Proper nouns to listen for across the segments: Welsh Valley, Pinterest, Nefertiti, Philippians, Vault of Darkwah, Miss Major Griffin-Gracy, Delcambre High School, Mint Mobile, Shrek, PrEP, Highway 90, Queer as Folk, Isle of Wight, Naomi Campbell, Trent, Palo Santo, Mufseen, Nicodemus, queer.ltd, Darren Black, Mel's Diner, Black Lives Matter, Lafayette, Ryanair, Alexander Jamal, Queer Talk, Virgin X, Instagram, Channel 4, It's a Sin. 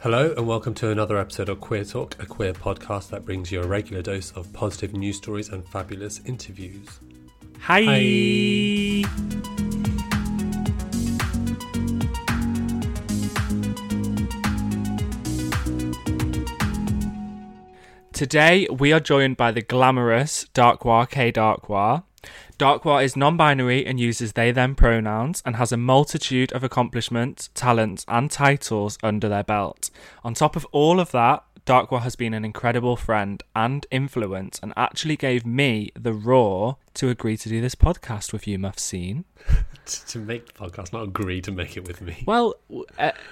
Hello and welcome to another episode of Queer Talk, a queer podcast that brings you a regular dose of positive news stories and fabulous interviews. Hi! Hi. Today, we are joined by the glamorous Darkwah Kyei-Darkwah. Darkwah is non-binary and uses they/them pronouns and has a multitude of accomplishments, talents and titles under their belt. On top of all of that, Darkwah has been an incredible friend and influence and actually gave me the roar to agree to do this podcast with you, Mufseen. To make the podcast, not agree to make it with me. Well,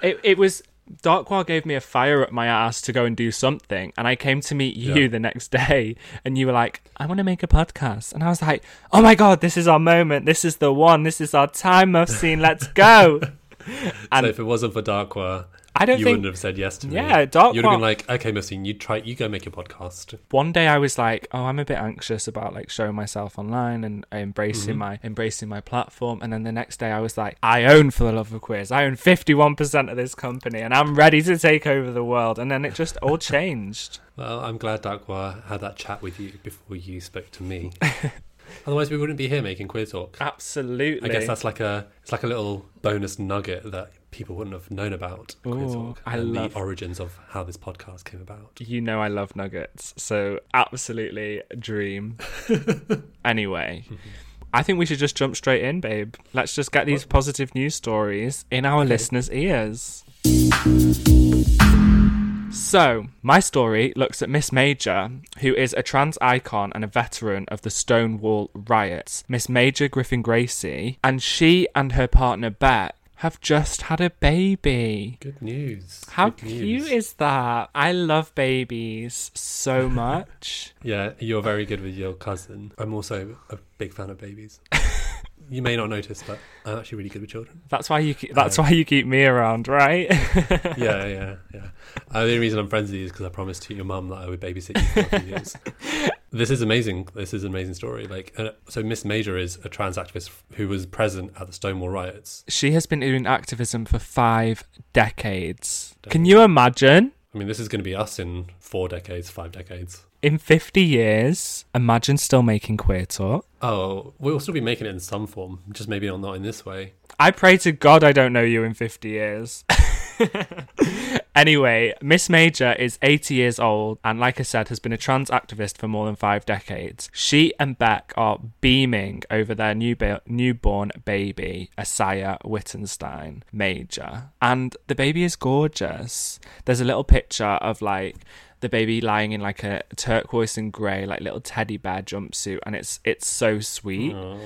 it was... Darkwah gave me a fire up my ass to go and do something, and I came to meet you the next day, and you were like, I want to make a podcast, and I was like, oh my god, this is our moment, this is the one, this is our time, Mufseen, let's go. And so if it wasn't for Darkwah, wouldn't have said yes to me. Yeah, Darkwah, you'd have been like, okay Mufseen, you go make your podcast. One day I was like, oh, I'm a bit anxious about like showing myself online and embracing my platform, and then the next day I was like, I own For the Love of Queers, I own 51% of this company and I'm ready to take over the world, and then it just all changed. Well, I'm glad Darkwah had that chat with you before you spoke to me. Otherwise, we wouldn't be here making Queer Talk. Absolutely. I guess that's like a little bonus nugget that people wouldn't have known about. Ooh, Queer Talk. The origins of how this podcast came about. You know I love nuggets, so absolutely dream. Anyway, I think we should just jump straight in, babe. Let's just get these positive news stories in our listeners' ears. So, my story looks at Miss Major, who is a trans icon and a veteran of the Stonewall riots, Miss Major Griffin-Gracy, and she and her partner Beck have just had a baby. Good news. How cute is that? I love babies so much. Yeah, you're very good with your cousin. I'm also a big fan of babies. You may not notice, but I'm actually really good with children. That's why you keep me around, right? Yeah. The only reason I'm friends with you is because I promised to your mum that I would babysit you for a few years. This is amazing. This is an amazing story. So Miss Major is a trans activist who was present at the Stonewall riots. She has been doing activism for 5 decades. Can you imagine? I mean, this is going to be us in 4 decades, 5 decades. In 50 years, imagine still making Queer Talk. Oh, we'll still be making it in some form, just maybe not in this way. I pray to God I don't know you in 50 years. Anyway, Miss Major is 80 years old and, like I said, has been a trans activist for more than 5 decades. She and Beck are beaming over their newborn baby, Asaya Wittenstein Major. And the baby is gorgeous. There's a little picture of, like... the baby lying in like a turquoise and grey, like little teddy bear jumpsuit, and it's so sweet. Oh,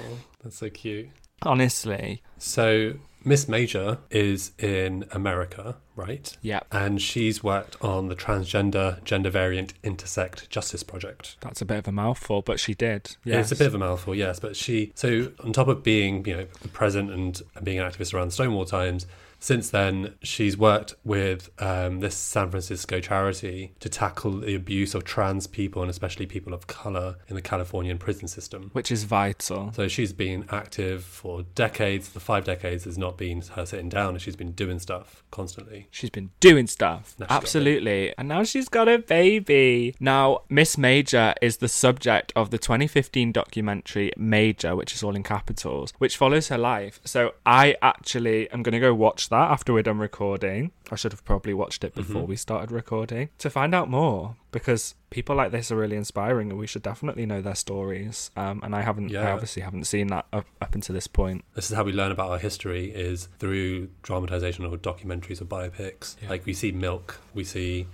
that's so cute. Honestly. So Miss Major is in America, right? Yep. And she's worked on the transgender, gender variant, intersect justice project. That's a bit of a mouthful, but she did. Yes. It's a bit of a mouthful, yes. But so on top of being, you know, present and being an activist around Stonewall times, since then, she's worked with this San Francisco charity to tackle the abuse of trans people and especially people of colour in the Californian prison system. Which is vital. So she's been active for decades. The 5 decades has not been her sitting down, and she's been doing stuff constantly. She's been doing stuff. Absolutely. And now she's got a baby. Now, Miss Major is the subject of the 2015 documentary Major, which is all in capitals, which follows her life. So I actually am going to go watch that after we're done recording. I should have probably watched it before we started recording to find out more, because people like this are really inspiring and we should definitely know their stories. And I obviously haven't seen that up until this point. This is how we learn about our history, is through dramatization or documentaries or biopics. Yeah. Like we see Milk, we see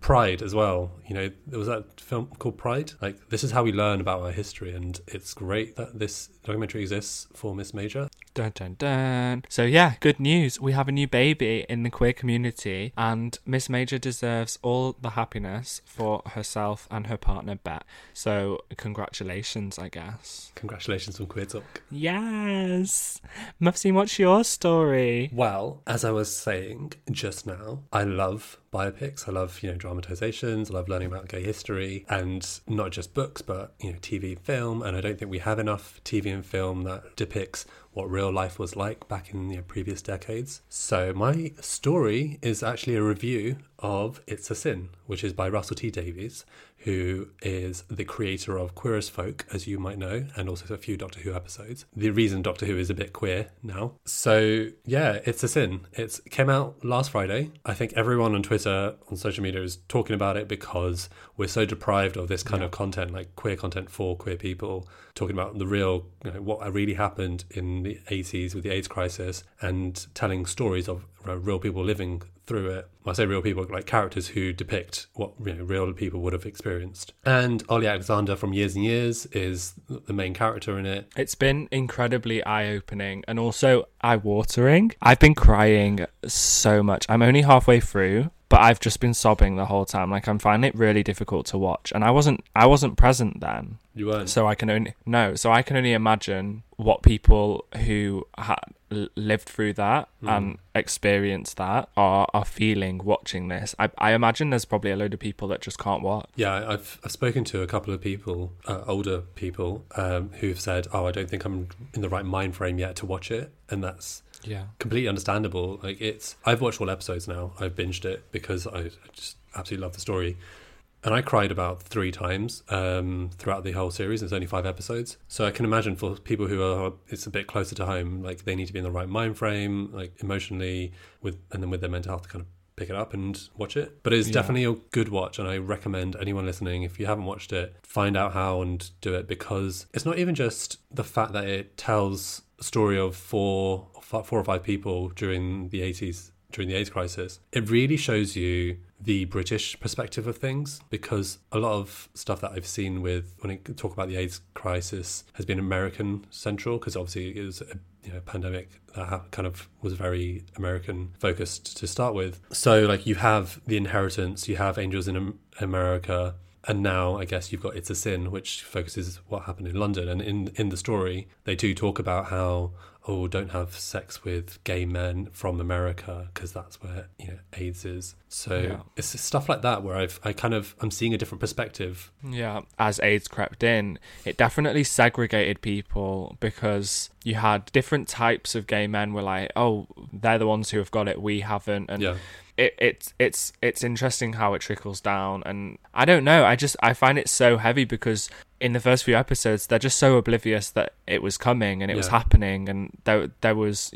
Pride as well. You know, there was that film called Pride. Like, this is how we learn about our history, and it's great that this documentary exists for Miss Major. Dun, dun, dun. So yeah, good news. We have a new baby in the queer community, and Miss Major deserves all the happiness for herself and her partner, Bet. So congratulations, I guess. Congratulations on Queer Talk. Yes. Mufseen, what's your story? Well, as I was saying just now, I love biopics. I love, dramatizations. I love learning about gay history, and not just books, but, TV, film. And I don't think we have enough TV and film that depicts what real life was like back in the previous decades. So my story is actually a review of It's a Sin, which is by Russell T. Davies, who is the creator of Queer as Folk, as you might know, and also a few Doctor Who episodes. The reason Doctor Who is a bit queer now. So yeah, It's a Sin. It came out last Friday. I think everyone on Twitter, on social media, is talking about it because we're so deprived of this kind of content, like queer content for queer people, talking about the real, what really happened in the 80s with the AIDS crisis, and telling stories of real people living through it. When I say real people, like characters who depict what real people would have experienced. And Olly Alexander from Years and Years is the main character in it. It's been incredibly eye-opening and also eye-watering. I've been crying so much. I'm only halfway through, but I've just been sobbing the whole time. Like, I'm finding it really difficult to watch. And I wasn't present then. You weren't? So I can only imagine what people who lived through that and experienced that are feeling watching this. I imagine there's probably a load of people that just can't watch. Yeah, I've spoken to a couple of people, older people, who've said, I don't think I'm in the right mind frame yet to watch it. And that's completely understandable. Like, I've watched all episodes now. I've binged it because I just absolutely love the story. And I cried about 3 times throughout the whole series. It's only 5 episodes. So I can imagine for people who are, it's a bit closer to home, like they need to be in the right mind frame, like emotionally, and then with their mental health to kind of pick it up and watch it. But it's definitely a good watch, and I recommend anyone listening, if you haven't watched it, find out how and do it, because it's not even just the fact that it tells a story of four or five people during the 80s, during the AIDS crisis. It really shows you the British perspective of things, because a lot of stuff that I've seen when I talk about the AIDS crisis has been American central, because obviously it was a pandemic that kind of was very American focused to start with. So like, you have The Inheritance, you have Angels in America, and now I guess you've got It's a Sin, which focuses what happened in London. And in the story, they do talk about how, don't have sex with gay men from America, because that's where AIDS is. So it's stuff like that where I'm seeing a different perspective. Yeah, as AIDS crept in, it definitely segregated people, because you had different types of gay men were like, they're the ones who have got it, we haven't. And it's interesting how it trickles down. And I don't know, I find it so heavy, because in the first few episodes, they're just so oblivious that it was coming and it was happening, and there was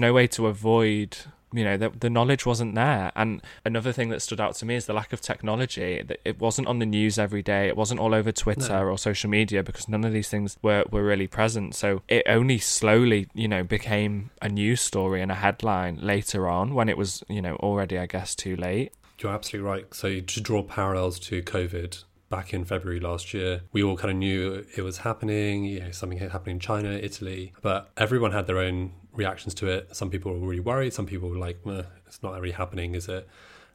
no way to avoid. The knowledge wasn't there. And another thing that stood out to me is the lack of technology. It wasn't on the news every day. It wasn't all over Twitter or social media, because none of these things were really present. So it only slowly, became a news story and a headline later on, when it was, already, I guess, too late. You're absolutely right. So to draw parallels to COVID, back in February last year, we all kind of knew it was happening, something had happened in China, Italy, but everyone had their own reactions to it. Some people were really worried, some people were like, it's not really happening, is it?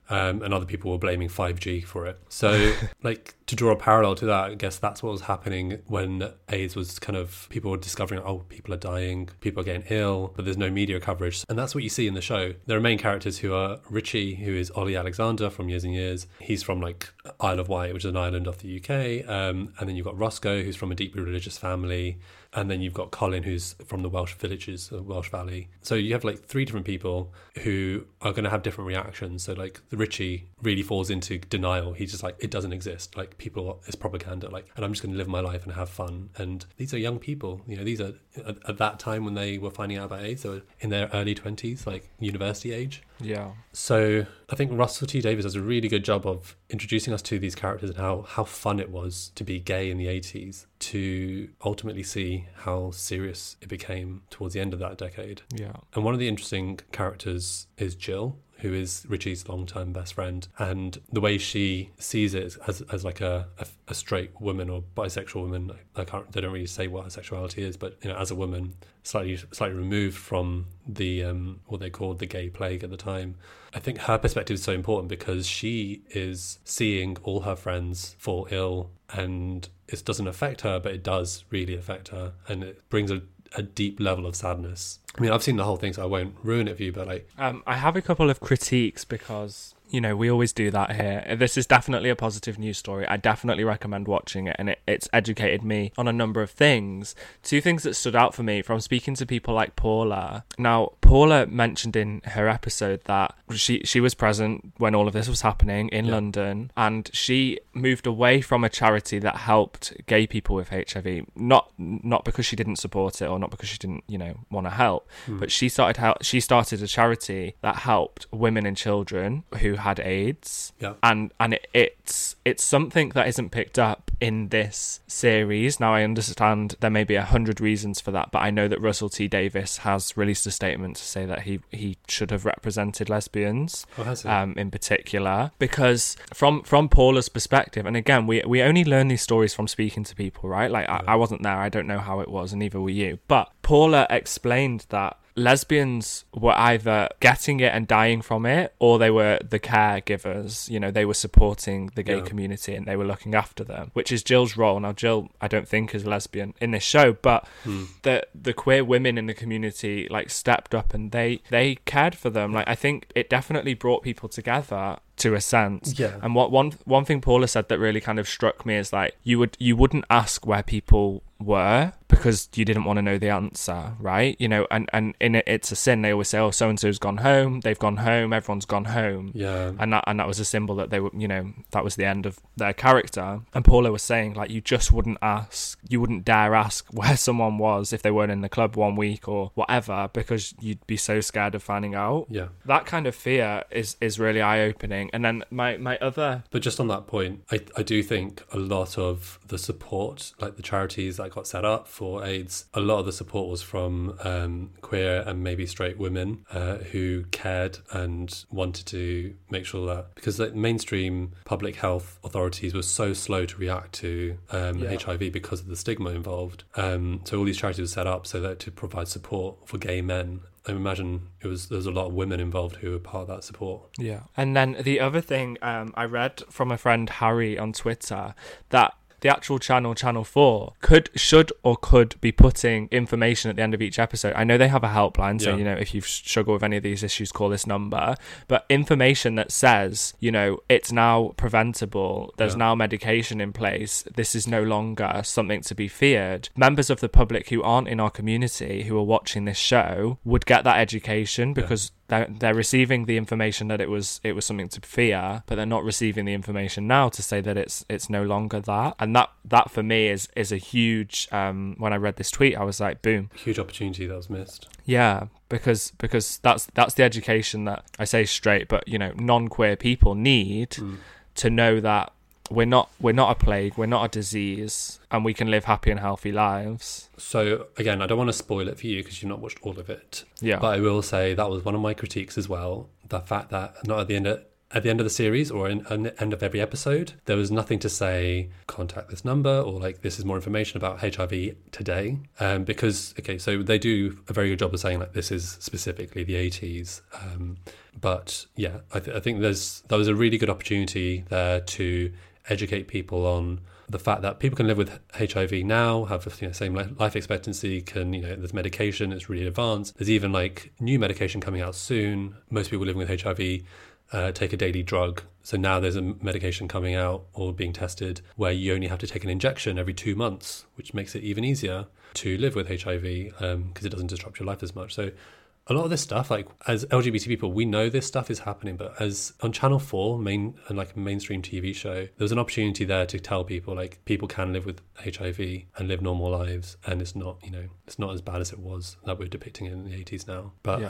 And other people were blaming 5G for it. So like, to draw a parallel to that, I guess that's what was happening when AIDS was kind of, people were discovering, people are dying, people are getting ill, but there's no media coverage. And that's what you see in the show. There are main characters who are Richie, who is Olly Alexander from Years and Years. He's from like Isle of Wight, which is an island off the UK. And then you've got Roscoe, who's from a deeply religious family. And then you've got Colin, who's from the Welsh villages, the Welsh Valley. So you have like 3 different people who are going to have different reactions. So like, Richie really falls into denial. He's just like, it doesn't exist. Like, people, it's propaganda. Like, and I'm just going to live my life and have fun. And these are young people. These are at that time when they were finding out about AIDS, they were in their early 20s, like university age. Yeah. So I think Russell T. Davies does a really good job of introducing us to these characters and how fun it was to be gay in the 80s, to ultimately see how serious it became towards the end of that decade. Yeah. And one of the interesting characters is Jill, who is Richie's long-time best friend, and the way she sees it as like a straight woman or bisexual woman. They don't really say what her sexuality is, but you know, as a woman, slightly removed from the what they called the gay plague at the time. I think her perspective is so important because she is seeing all her friends fall ill, and it doesn't affect her, but it does really affect her, and it brings a deep level of sadness. I mean, I've seen the whole thing, so I won't ruin it for you, but like... I have a couple of critiques because, you know, we always do that here. This is definitely a positive news story. I definitely recommend watching it, and it's educated me on a number of things. Two things that stood out for me from speaking to people like Paula. Now, Paula mentioned in her episode that she was present when all of this was happening in London, and she moved away from a charity that helped gay people with HIV, not because she didn't support it or not because she didn't, you know, want to help, but she started a charity that helped women and children who had AIDS, and it's something that isn't picked up in this series. Now, I understand there may be 100 reasons for that, but I know that Russell T. Davies has released a statement to say that he should have represented lesbians, in particular, because from Paula's perspective, and again, we only learn these stories from speaking to people, right? Like, I wasn't there, I don't know how it was, and neither were you, but Paula explained that lesbians were either getting it and dying from it, or they were the caregivers. You know, they were supporting the gay community and they were looking after them, which is Jill's role. Now, Jill, I don't think is lesbian in this show, but the queer women in the community like stepped up and they cared for them. Like, I think it definitely brought people together to a sense. Yeah. And what one thing Paula said that really kind of struck me is like, you wouldn't ask where people were because you didn't want to know the answer, right? You know, and in It's a Sin, they always say, oh, so-and-so's gone home, they've gone home, everyone's gone home. Yeah. And that was a symbol that they were, you know, that was the end of their character. And Paula was saying, like, you just wouldn't ask, you wouldn't dare ask where someone was if they weren't in the club one week or whatever, because you'd be so scared of finding out. Yeah. That kind of fear is really eye-opening. And then my other... But just on that point, I do think a lot of the support, like the charities that got set up for AIDS, a lot of the support was from queer and maybe straight women who cared and wanted to make sure that... Because the mainstream public health authorities were so slow to react to HIV because of the stigma involved. So all these charities were set up so that to provide support for gay men. I imagine there's a lot of women involved who were part of that support. Yeah. And then the other thing, I read from a friend, Harry, on Twitter, that the actual channel, Channel 4, could be putting information at the end of each episode. I know they have a helpline, so, you know, if you've struggled with any of these issues, call this number. But information that says, you know, it's now preventable, there's now medication in place, this is no longer something to be feared. Members of the public who aren't in our community, who are watching this show, would get that education because... They're receiving the information that it was something to fear, but they're not receiving the information now to say that it's no longer that. And that for me is a huge... when I read this tweet, I was like, boom. Huge opportunity that was missed. Yeah, because that's the education that I say straight, but, you know, non-queer people need to know that we're not a plague, we're not a disease, and we can live happy and healthy lives. So again, I don't want to spoil it for you because you've not watched all of it. Yeah. But I will say that was one of my critiques as well. The fact that not at the end of the series or at the end of every episode, there was nothing to say, contact this number, or like, this is more information about HIV today. So they do a very good job of saying, like, this is specifically the 80s. I think there was a really good opportunity there to educate people on the fact that people can live with HIV now, have the same life expectancy, there's medication, it's really advanced. There's even like new medication coming out soon. Most people living with HIV take a daily drug. So now there's a medication coming out or being tested where you only have to take an injection every 2 months, which makes it even easier to live with HIV because it doesn't disrupt your life as much. So a lot of this stuff, like, as LGBT people, we know this stuff is happening, but as on Channel 4, mainstream TV show, there was an opportunity there to tell people, like, people can live with HIV and live normal lives, and it's not as bad as it was that we're depicting it in the 80s now. But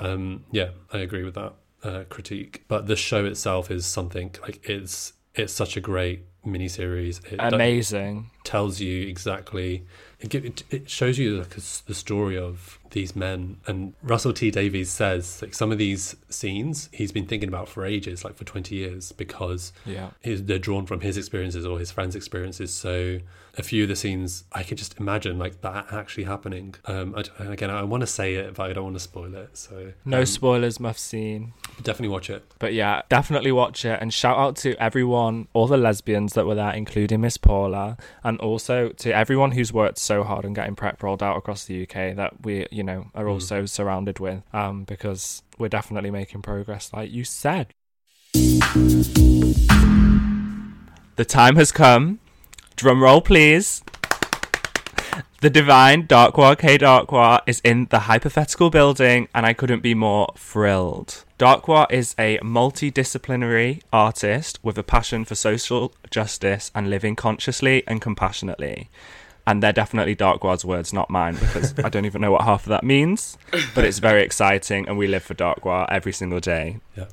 I agree with that critique. But the show itself is something, like, it's such a great miniseries. Amazing. Tells you exactly. It shows you like the story of these men. And Russell T. Davies says like some of these scenes he's been thinking about for ages, like for 20 years, because they're drawn from his experiences or his friends' experiences. So a few of the scenes, I could just imagine like that actually happening. I want to say it, but I don't want to spoil it. So no spoilers, Mufseen. Definitely watch it. But yeah, definitely watch it. And shout out to everyone, all the lesbians that were there, including Miss Paula, and also to everyone who's worked so hard on getting PrEP rolled out across the UK that we, you know, are also surrounded with, because we're definitely making progress, like you said. The time has come. Drum roll, please. The divine Darkwah Kyei-Darkwah is in the hypothetical building, and I couldn't be more thrilled. Darkwah is a multidisciplinary artist with a passion for social justice and living consciously and compassionately. And they're definitely Darkwah's words, not mine, because I don't even know what half of that means. But it's very exciting, and we live for Darkwah every single day. Yeah.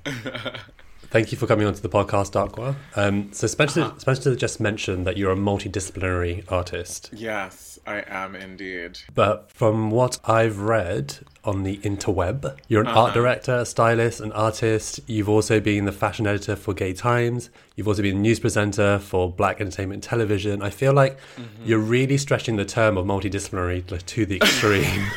Thank you for coming onto the podcast, Darkwah. So Spencer just mentioned that you're a multidisciplinary artist. Yes, I am indeed. But from what I've read on the interweb, you're an art director, stylist, and artist. You've also been the fashion editor for Gay Times. You've also been a news presenter for Black Entertainment Television. I feel like you're really stretching the term of multidisciplinary to the extreme.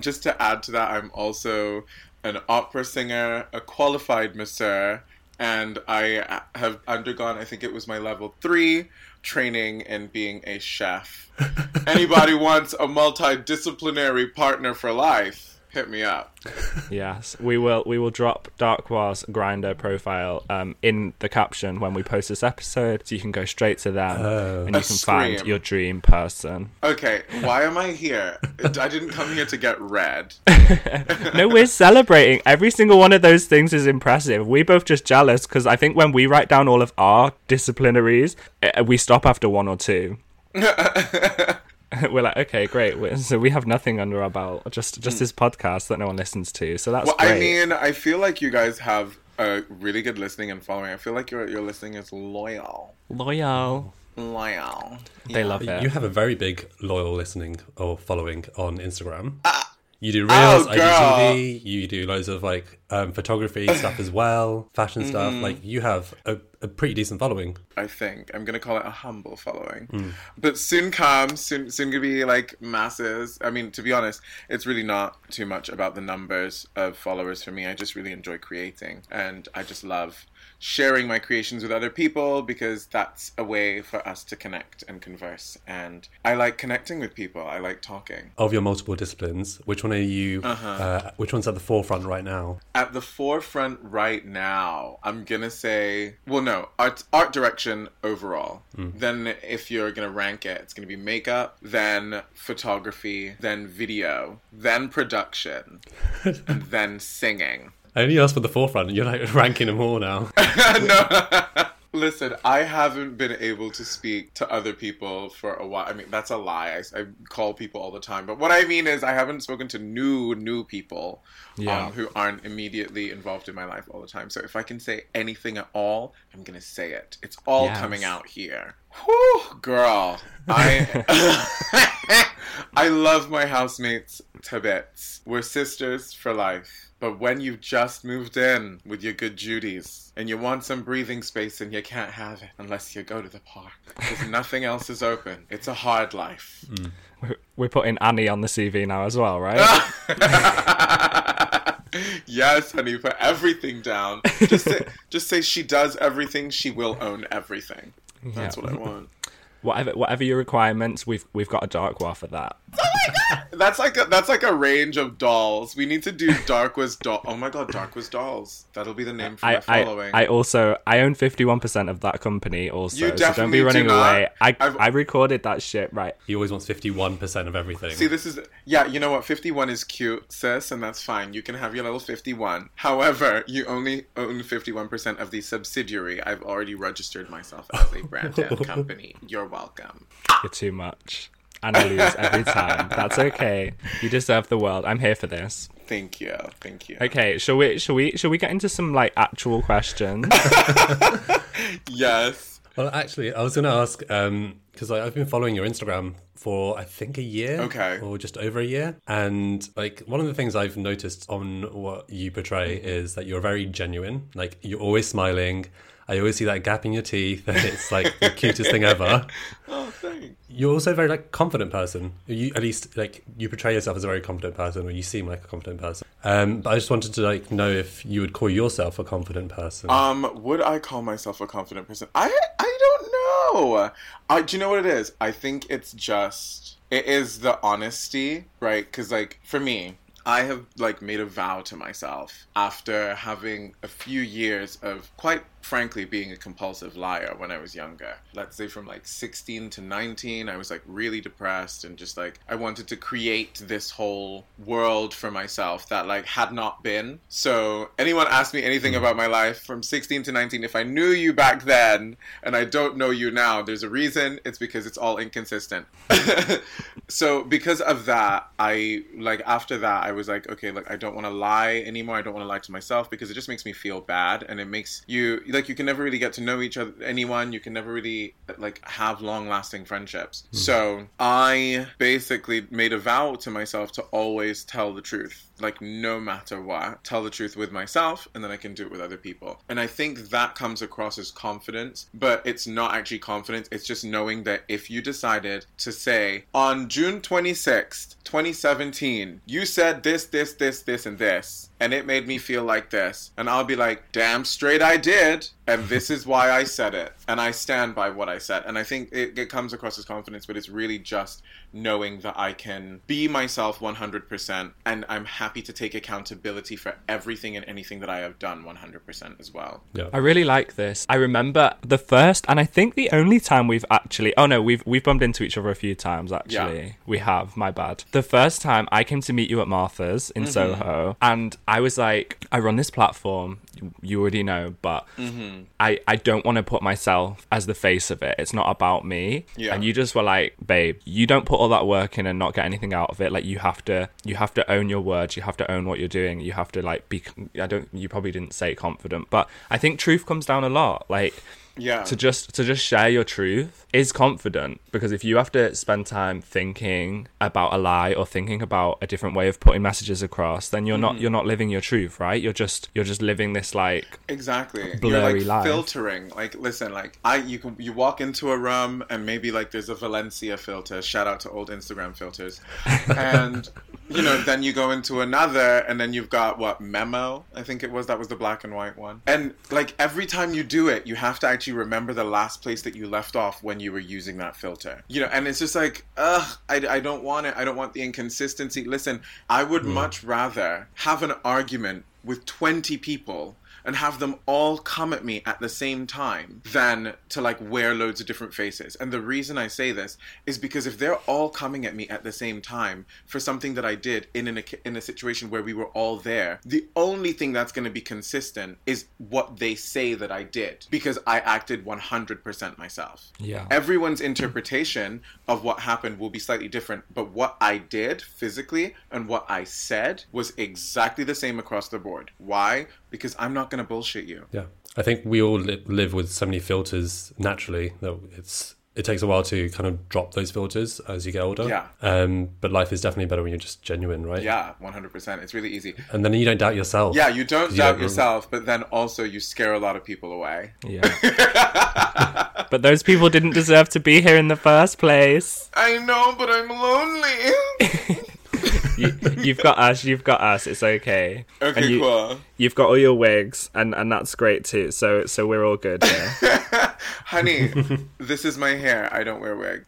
Just to add to that, I'm also an opera singer, a qualified masseur, and I have undergone, I think it was my level 3 training in being a chef. Anybody wants a multidisciplinary partner for life? Hit me up. Yes, we will drop Darkwah's Grindr profile in the caption when we post this episode, so you can go straight to them and you can find your dream person. Okay, why am I here? I didn't come here to get read. No, we're celebrating. Every single one of those things is impressive. We're both just jealous because I think when we write down all of our disciplinaries, we stop after one or two. We're like, okay, great. So we have nothing under our belt, just this podcast that no one listens to. So that's great. I mean, I feel like you guys have a really good listening and following. I feel like your listening is loyal. Loyal. They love it. You have a very big loyal listening or following on Instagram. You do reels, IGTV, you do loads of like photography stuff as well, fashion stuff. Like you have a pretty decent following. I think I'm gonna call it a humble following, but soon gonna be like masses. I mean, to be honest, it's really not too much about the numbers of followers for me. I just really enjoy creating, and I just love sharing my creations with other people because that's a way for us to connect and converse. And I like connecting with people. I like talking. Of your multiple disciplines, which one are you? Which one's at the forefront right now? At the forefront right now, I'm gonna say, well, no, art direction overall. Then, if you're gonna rank it, it's gonna be makeup, then photography, then video, then production, and then singing. I only asked for the forefront, and you're like ranking them all now. No. Listen, I haven't been able to speak to other people for a while. I mean, that's a lie. I call people all the time. But what I mean is I haven't spoken to new people who aren't immediately involved in my life all the time. So if I can say anything at all, I'm going to say it. It's all coming out here. Whew, girl. I love my housemates to bits. We're sisters for life. But when you've just moved in with your good duties and you want some breathing space and you can't have it unless you go to the park because nothing else is open, it's a hard life. We're putting Annie on the CV now as well, right? Yes, honey, put everything down. Just say she does everything, she will own everything. That's what I want. Whatever your requirements, we've got a Darkwah for that. Oh my god! That's like a range of dolls. We need to do Darkwah's doll. Oh my god, Darkwah's dolls. That'll be the name for my following. I own 51% of that company. Also, you definitely so don't be running away. I recorded that shit right. He always wants 51% of everything. See, this is You know what? 51 is cute, sis, and that's fine. You can have your little 51. However, you only own 51% of the subsidiary. I've already registered myself as a branded company. You're welcome. You're too much. and I lose every time. That's okay. You deserve the world. I'm here for this. Thank you. Thank you. Okay, shall we get into some like actual questions? Yes. Well, actually, I was going to ask, because I've been following your Instagram for, I think, a year. Okay. Or just over a year. And, like, one of the things I've noticed on what you portray is that you're very genuine. Like, you're always smiling. I always see that gap in your teeth. And it's, like, the cutest thing ever. Oh, thanks. You're also a very, like, confident person. You, at least, like, you portray yourself as a very confident person, or you seem like a confident person. But I just wanted to, like, know if you would call yourself a confident person. Would I call myself a confident person? I don't know. Do you know what it is? I think it's just, it is the honesty, right? Because, like, for me, I have, like, made a vow to myself after having a few years of, quite frankly, being a compulsive liar when I was younger. Let's say from, like, 16 to 19, I was, like, really depressed and just, like, I wanted to create this whole world for myself that, like, had not been. So anyone asked me anything about my life from 16 to 19, if I knew you back then and I don't know you now, there's a reason. It's because it's all inconsistent. So because of that, I, like, after that, I was like, okay, look, I don't want to lie anymore. I don't want to lie to myself because it just makes me feel bad. And it makes you, like, you can never really get to know each other, anyone. You can never really, like, have long-lasting friendships. Mm. So I basically made a vow to myself to always tell the truth. Like, no matter what, tell the truth with myself, and then I can do it with other people. And I think that comes across as confidence, but it's not actually confidence. It's just knowing that if you decided to say, on June 26th, 2017, you said this, this, this, this, and this, and it made me feel like this. And I'll be like, damn straight I did. And this is why I said it. And I stand by what I said. And I think it comes across as confidence, but it's really just knowing that I can be myself 100%. And I'm happy to take accountability for everything and anything that I have done 100% as well. Yeah. I really like this. I remember the first, and I think the only time we've actually... Oh, no, we've bumped into each other a few times, actually. Yeah. We have, my bad. The first time I came to meet you at Martha's in Soho. And I was like, I run this platform. You already know, but... Mm-hmm. I don't want to put myself as the face of it. It's not about me. Yeah. And you just were like, babe, you don't put all that work in and not get anything out of it. Like, you have to own your words. You have to own what you're doing. You have to, like, be, you probably didn't say confident, but I think truth comes down a lot. Like, yeah, to just share your truth is confident, because if you have to spend time thinking about a lie or thinking about a different way of putting messages across, then you're not living your truth, right? You're just living this, like, exactly blurry, you're, like, life. Filtering. Like, listen, like, you walk into a room and maybe, like, there's a Valencia filter. Shout out to old Instagram filters, and then you go into another, and then you've got what Memo? I think it was the black and white one, and, like, every time you do it, you have to actually remember the last place that you left off when you were using that filter, and it's just like, I don't want it. I don't want the inconsistency. Listen, I would much rather have an argument with 20 people and have them all come at me at the same time than to, like, wear loads of different faces. And the reason I say this is because if they're all coming at me at the same time for something that I did in a situation where we were all there, the only thing that's going to be consistent is what they say that I did, because I acted 100% myself. Yeah. Everyone's interpretation of what happened will be slightly different, but what I did physically and what I said was exactly the same across the board. Why? Because I'm not going to bullshit you. Yeah. I think we all live with so many filters naturally that it takes a while to kind of drop those filters as you get older. Yeah. But life is definitely better when you're just genuine, right? Yeah, 100%. It's really easy. And then you don't doubt yourself. Yeah, you don't doubt yourself, but then also you scare a lot of people away. Yeah. But those people didn't deserve to be here in the first place. I know, but I'm lonely. You've got us. It's okay. Okay, cool. You've got all your wigs, and that's great too. So we're all good here. Honey, this is my hair. I don't wear wigs.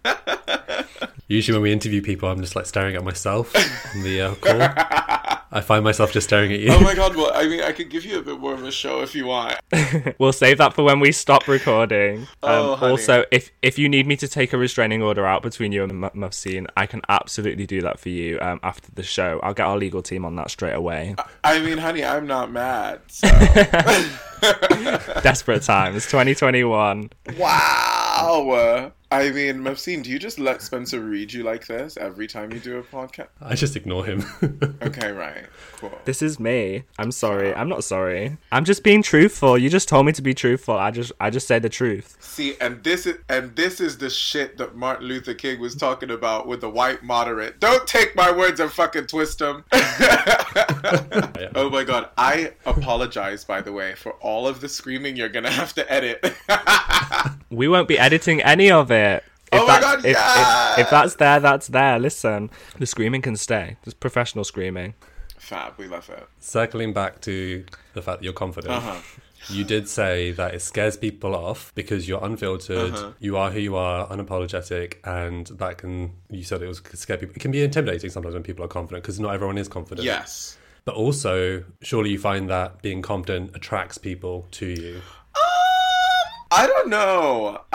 Usually when we interview people, I'm just, like, staring at myself on the call. I find myself just staring at you. Oh my god, well, I mean, I could give you a bit more of a show if you want. We'll save that for when we stop recording. Also, if you need me to take a restraining order out between you and Mufseen, I can absolutely do that for you after the show. I'll get our legal team on that straight away. I mean, honey, I'm not mad, so... Desperate times, 2021. Wow! Wow. I mean, Mufseen, do you just let Spencer read you like this every time you do a podcast? I just ignore him. Okay, right. Cool. This is me. I'm sorry. I'm not sorry. I'm just being truthful. You just told me to be truthful. I just said the truth. See, and this is the shit that Martin Luther King was talking about with the white moderate. Don't take my words and fucking twist them. Oh my God. I apologize, by the way, for all of the screaming you're going to have to edit. We won't be editing any of it. If that's there, that's there. Listen, the screaming can stay. It's professional screaming. Fab, we love it. Circling back to the fact that you're confident, you did say that it scares people off because you're unfiltered, you are who you are, unapologetic, and that can, you said it was scare people. It can be intimidating sometimes when people are confident because not everyone is confident. Yes. But also, surely you find that being confident attracts people to you. I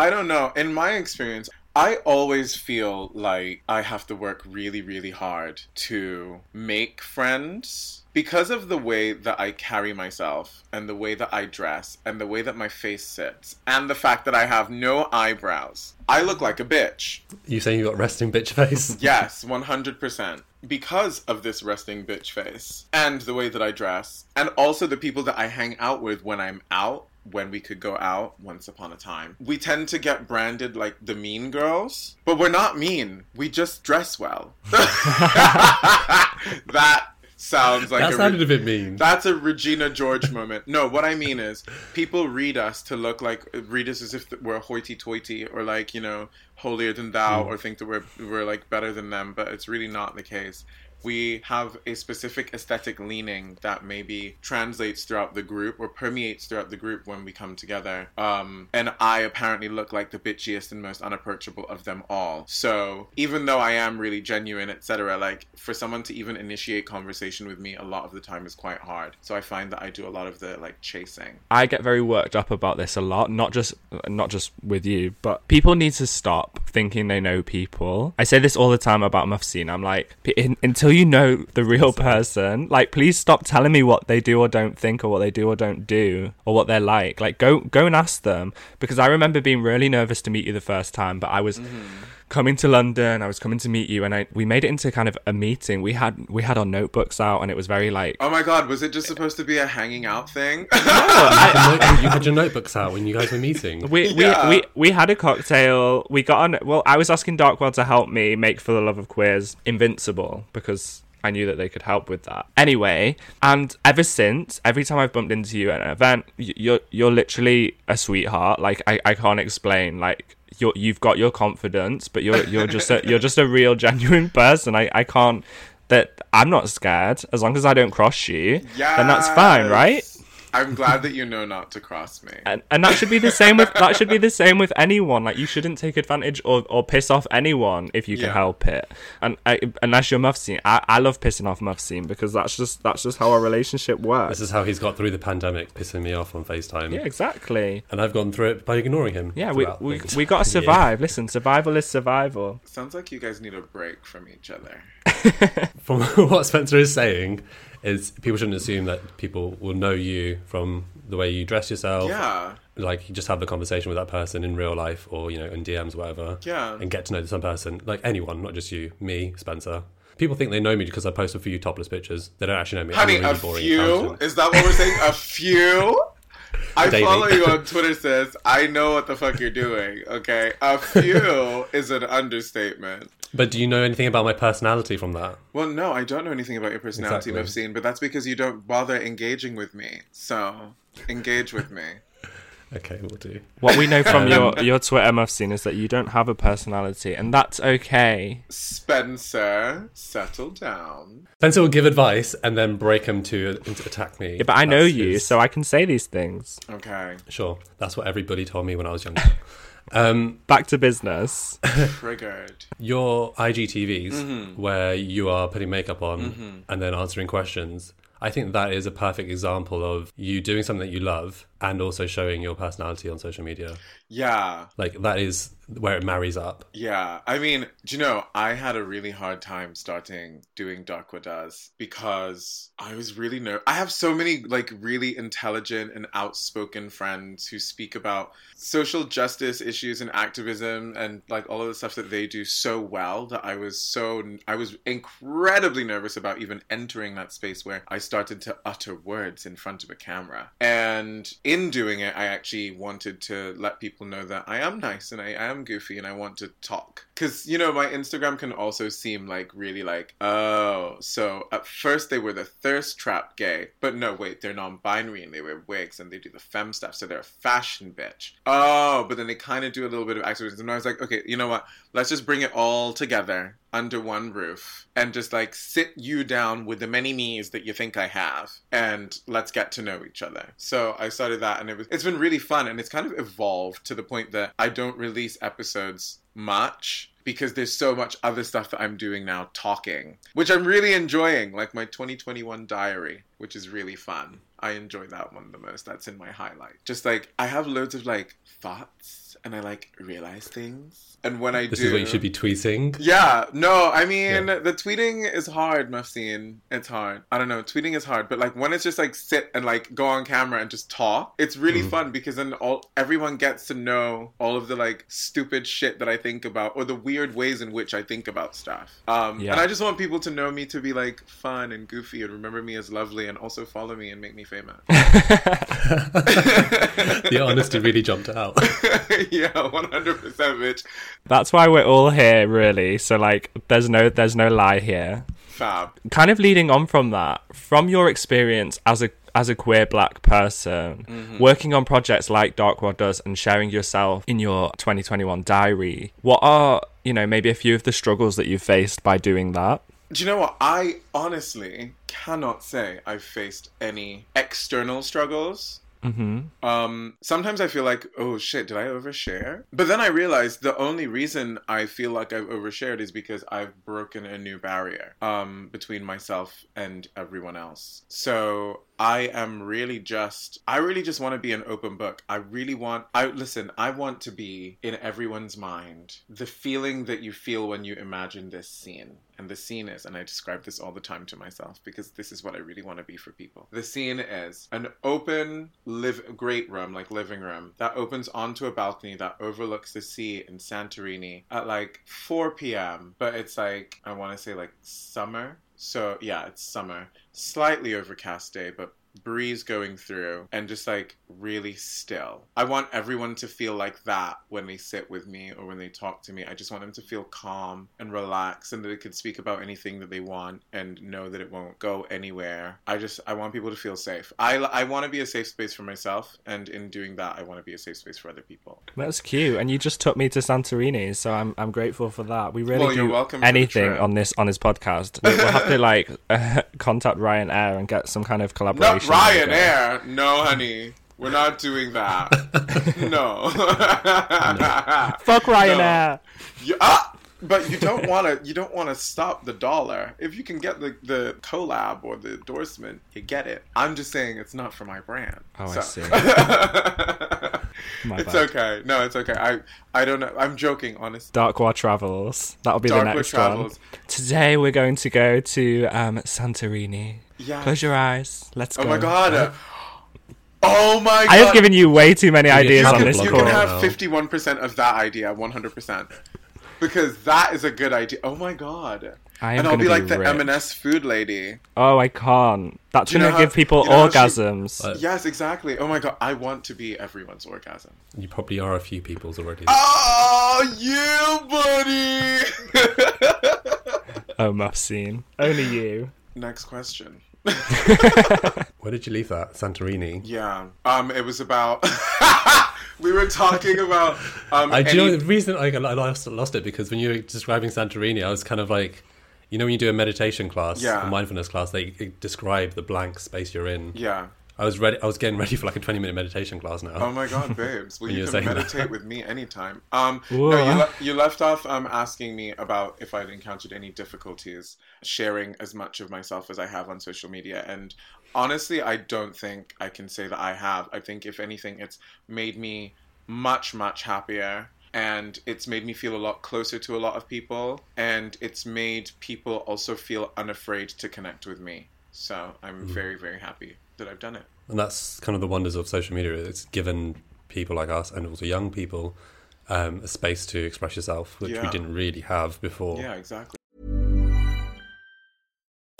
don't know. In my experience, I always feel like I have to work really, really hard to make friends because of the way that I carry myself and the way that I dress and the way that my face sits and the fact that I have no eyebrows. I look like a bitch. You saying you got resting bitch face? Yes, 100%. Because of this resting bitch face and the way that I dress and also the people that I hang out with when I'm out. When we could go out once upon a time. We tend to get branded like the mean girls, but we're not mean. We just dress well. That sounded a bit mean. That's a Regina George moment. No, what I mean is people read us as if we're hoity-toity or like, you know, holier than thou or think that we're like better than them, but it's really not the case. We have a specific aesthetic leaning that maybe translates throughout the group or permeates throughout the group when we come together. And I apparently look like the bitchiest and most unapproachable of them all. So even though I am really genuine, etc., like for someone to even initiate conversation with me a lot of the time is quite hard. So I find that I do a lot of the like chasing. I get very worked up about this a lot, not just with you, but people need to stop thinking they know people. I say this all the time about Mufseen. I'm like, until you know the real person, like please stop telling me what they do or don't think or what they do or don't do or what they're like go and ask them, because I remember being really nervous to meet you the first time, but I was coming to London, I was coming to meet you, and we made it into kind of a meeting. We had our notebooks out and it was very like, oh my God, was it just supposed to be a hanging out thing? No, you had your notebooks out when you guys were meeting. We had a cocktail, we got on, well I was asking Darkwah to help me make For the Love of Queers Invincible because I knew that they could help with that. Anyway, and ever since, every time I've bumped into you at an event, you're literally a sweetheart. Like I can't explain. Like you've got your confidence, but you're just a real genuine person. I can't. That I'm not scared as long as I don't cross you. Yeah, then that's fine, right? I'm glad that you know not to cross me. And that should be the same with anyone. Like you shouldn't take advantage or piss off anyone if you can help it. And unless you're Mufseen. I love pissing off Mufseen because that's just how our relationship works. This is how he's got through the pandemic, pissing me off on FaceTime. Yeah, exactly. And I've gone through it by ignoring him. Yeah, we gotta survive. Listen, survival is survival. Sounds like you guys need a break from each other. From what Spencer is saying is people shouldn't assume that people will know you from the way you dress yourself. Yeah. Like, you just have the conversation with that person in real life or, you know, in DMs, whatever. Yeah. And get to know some person. Like, anyone, not just you. Me, Spencer. People think they know me because I post a few topless pictures. They don't actually know me. Honey, really a boring few? Is that what we're saying? A few? I daily. Follow you on Twitter, sis. I know what the fuck you're doing, okay? A few is an understatement. But do you know anything about my personality from that? Well, no, I don't know anything about your personality, exactly. Mufseen, but that's because you don't bother engaging with me. So, engage with me. Okay, we'll do. What we know from your Twitter, Mufseen, is that you don't have a personality, and that's okay. Spencer, settle down. Spencer will give advice and then break him to attack me. Yeah, but I know you, so I can say these things. Okay. Sure. That's what everybody told me when I was younger. Back to business. Triggered. Your IGTVs, where you are putting makeup on and then answering questions. I think that is a perfect example of you doing something that you love, and also showing your personality on social media. Yeah. Like, that is where it marries up. Yeah. I mean, do you know, I had a really hard time starting doing Darkwah Does because I was really nervous. I have so many, like, really intelligent and outspoken friends who speak about social justice issues and activism and, like, all of the stuff that they do so well that I was incredibly nervous about even entering that space where I started to utter words in front of a camera. And in doing it, I actually wanted to let people know that I am nice and I am goofy and I want to talk. Because, you know, my Instagram can also seem like really like, oh, so at first they were the thirst trap gay, but no, wait, they're non-binary and they wear wigs and they do the femme stuff, so they're a fashion bitch. Oh, but then they kind of do a little bit of activism. And I was like, okay, you know what? Let's just bring it all together under one roof and just like sit you down with the many me's that you think I have and let's get to know each other. So I started that and it's been really fun, and it's kind of evolved to the point that I don't release episodes much because there's so much other stuff that I'm doing now talking, which I'm really enjoying, like my 2021 diary, which is really fun. I enjoy that one the most. That's in my highlight. Just like I have loads of like thoughts and I like realize things. And when I do... This is what you should be tweeting? Yeah. No, I mean, The tweeting is hard, Mufseen. It's hard. I don't know. Tweeting is hard. But, like, when it's just, like, sit and, like, go on camera and just talk, it's really fun because then everyone gets to know all of the, like, stupid shit that I think about or the weird ways in which I think about stuff. And I just want people to know me to be, like, fun and goofy and remember me as lovely and also follow me and make me famous. The honesty really jumped out. Yeah, 100%, bitch. That's why we're all here, really. So, like, there's no lie here. Fab. Kind of leading on from that, from your experience as a queer black person, working on projects like Darkwah Does and sharing yourself in your 2021 diary, what are, you know, maybe a few of the struggles that you faced by doing that? Do you know what? I honestly cannot say I've faced any external struggles. Mm-hmm. Sometimes I feel like, oh shit, did I overshare? But then I realized the only reason I feel like I've overshared is because I've broken a new barrier between myself and everyone else. So I really just want to be an open book. I want to be in everyone's mind. The feeling that you feel when you imagine this scene. And the scene is, and I describe this all the time to myself because this is what I really want to be for people. The scene is an open great room, like living room, that opens onto a balcony that overlooks the sea in Santorini at like 4 p.m. But it's like, I want to say like summer. So yeah, it's summer. Slightly overcast day, but breeze going through and just like really still. I want everyone to feel like that when they sit with me or when they talk to me. I just want them to feel calm and relaxed and that they can speak about anything that they want and know that it won't go anywhere. I want people to feel safe. I want to be a safe space for myself, and in doing that I want to be a safe space for other people. That's cute, and you just took me to Santorini, so I'm grateful for that. We really do anything on this podcast. We'll have to like contact Ryanair and get some kind of collaboration. No. Ryanair? No, honey. We're not doing that. No. Fuck Ryanair. No. But you don't want to stop the dollar. If you can get the collab or the endorsement, you get it. I'm just saying it's not for my brand. Oh, so. I see. It's okay. No, it's okay. I don't know. I'm joking, honestly. Darkwah Travels. That'll be the next one. Today we're going to go to Santorini. Yeah. Close your eyes. Let's go. Oh my god. Oh my god. I have given you way too many ideas on this call. You can have 51% of that idea, 100%. Because that is a good idea. Oh my god. And I'll be like the M&S food lady. Oh, I can't. That's going to give people orgasms. Yes, exactly. Oh my god, I want to be everyone's orgasm. You probably are a few people's already. Oh, you, buddy! Oh, Mufseen. Only you. Next question. Where did you leave that? Santorini? Yeah. It was about... We were talking about... the reason I lost it, because when you were describing Santorini, I was kind of like... You know when you do a meditation class, a mindfulness class, they describe the blank space you're in. Yeah. I was ready. I was getting ready for like a 20-minute meditation class now. Oh my God, babes! Well, you can meditate with me anytime. No, you left off asking me about if I'd encountered any difficulties sharing as much of myself as I have on social media, and honestly, I don't think I can say that I have. I think if anything, it's made me much, much happier. And it's made me feel a lot closer to a lot of people. And it's made people also feel unafraid to connect with me. So I'm very, very happy that I've done it. And that's kind of the wonders of social media. It's given people like us and also young people a space to express yourself, which we didn't really have before. Yeah, exactly.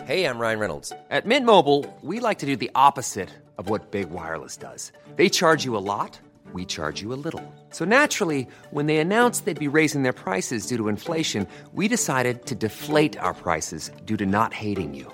Hey, I'm Ryan Reynolds. At Mint Mobile, we like to do the opposite of what Big Wireless does. They charge you a lot. We charge you a little. So naturally, when they announced they'd be raising their prices due to inflation, we decided to deflate our prices due to not hating you.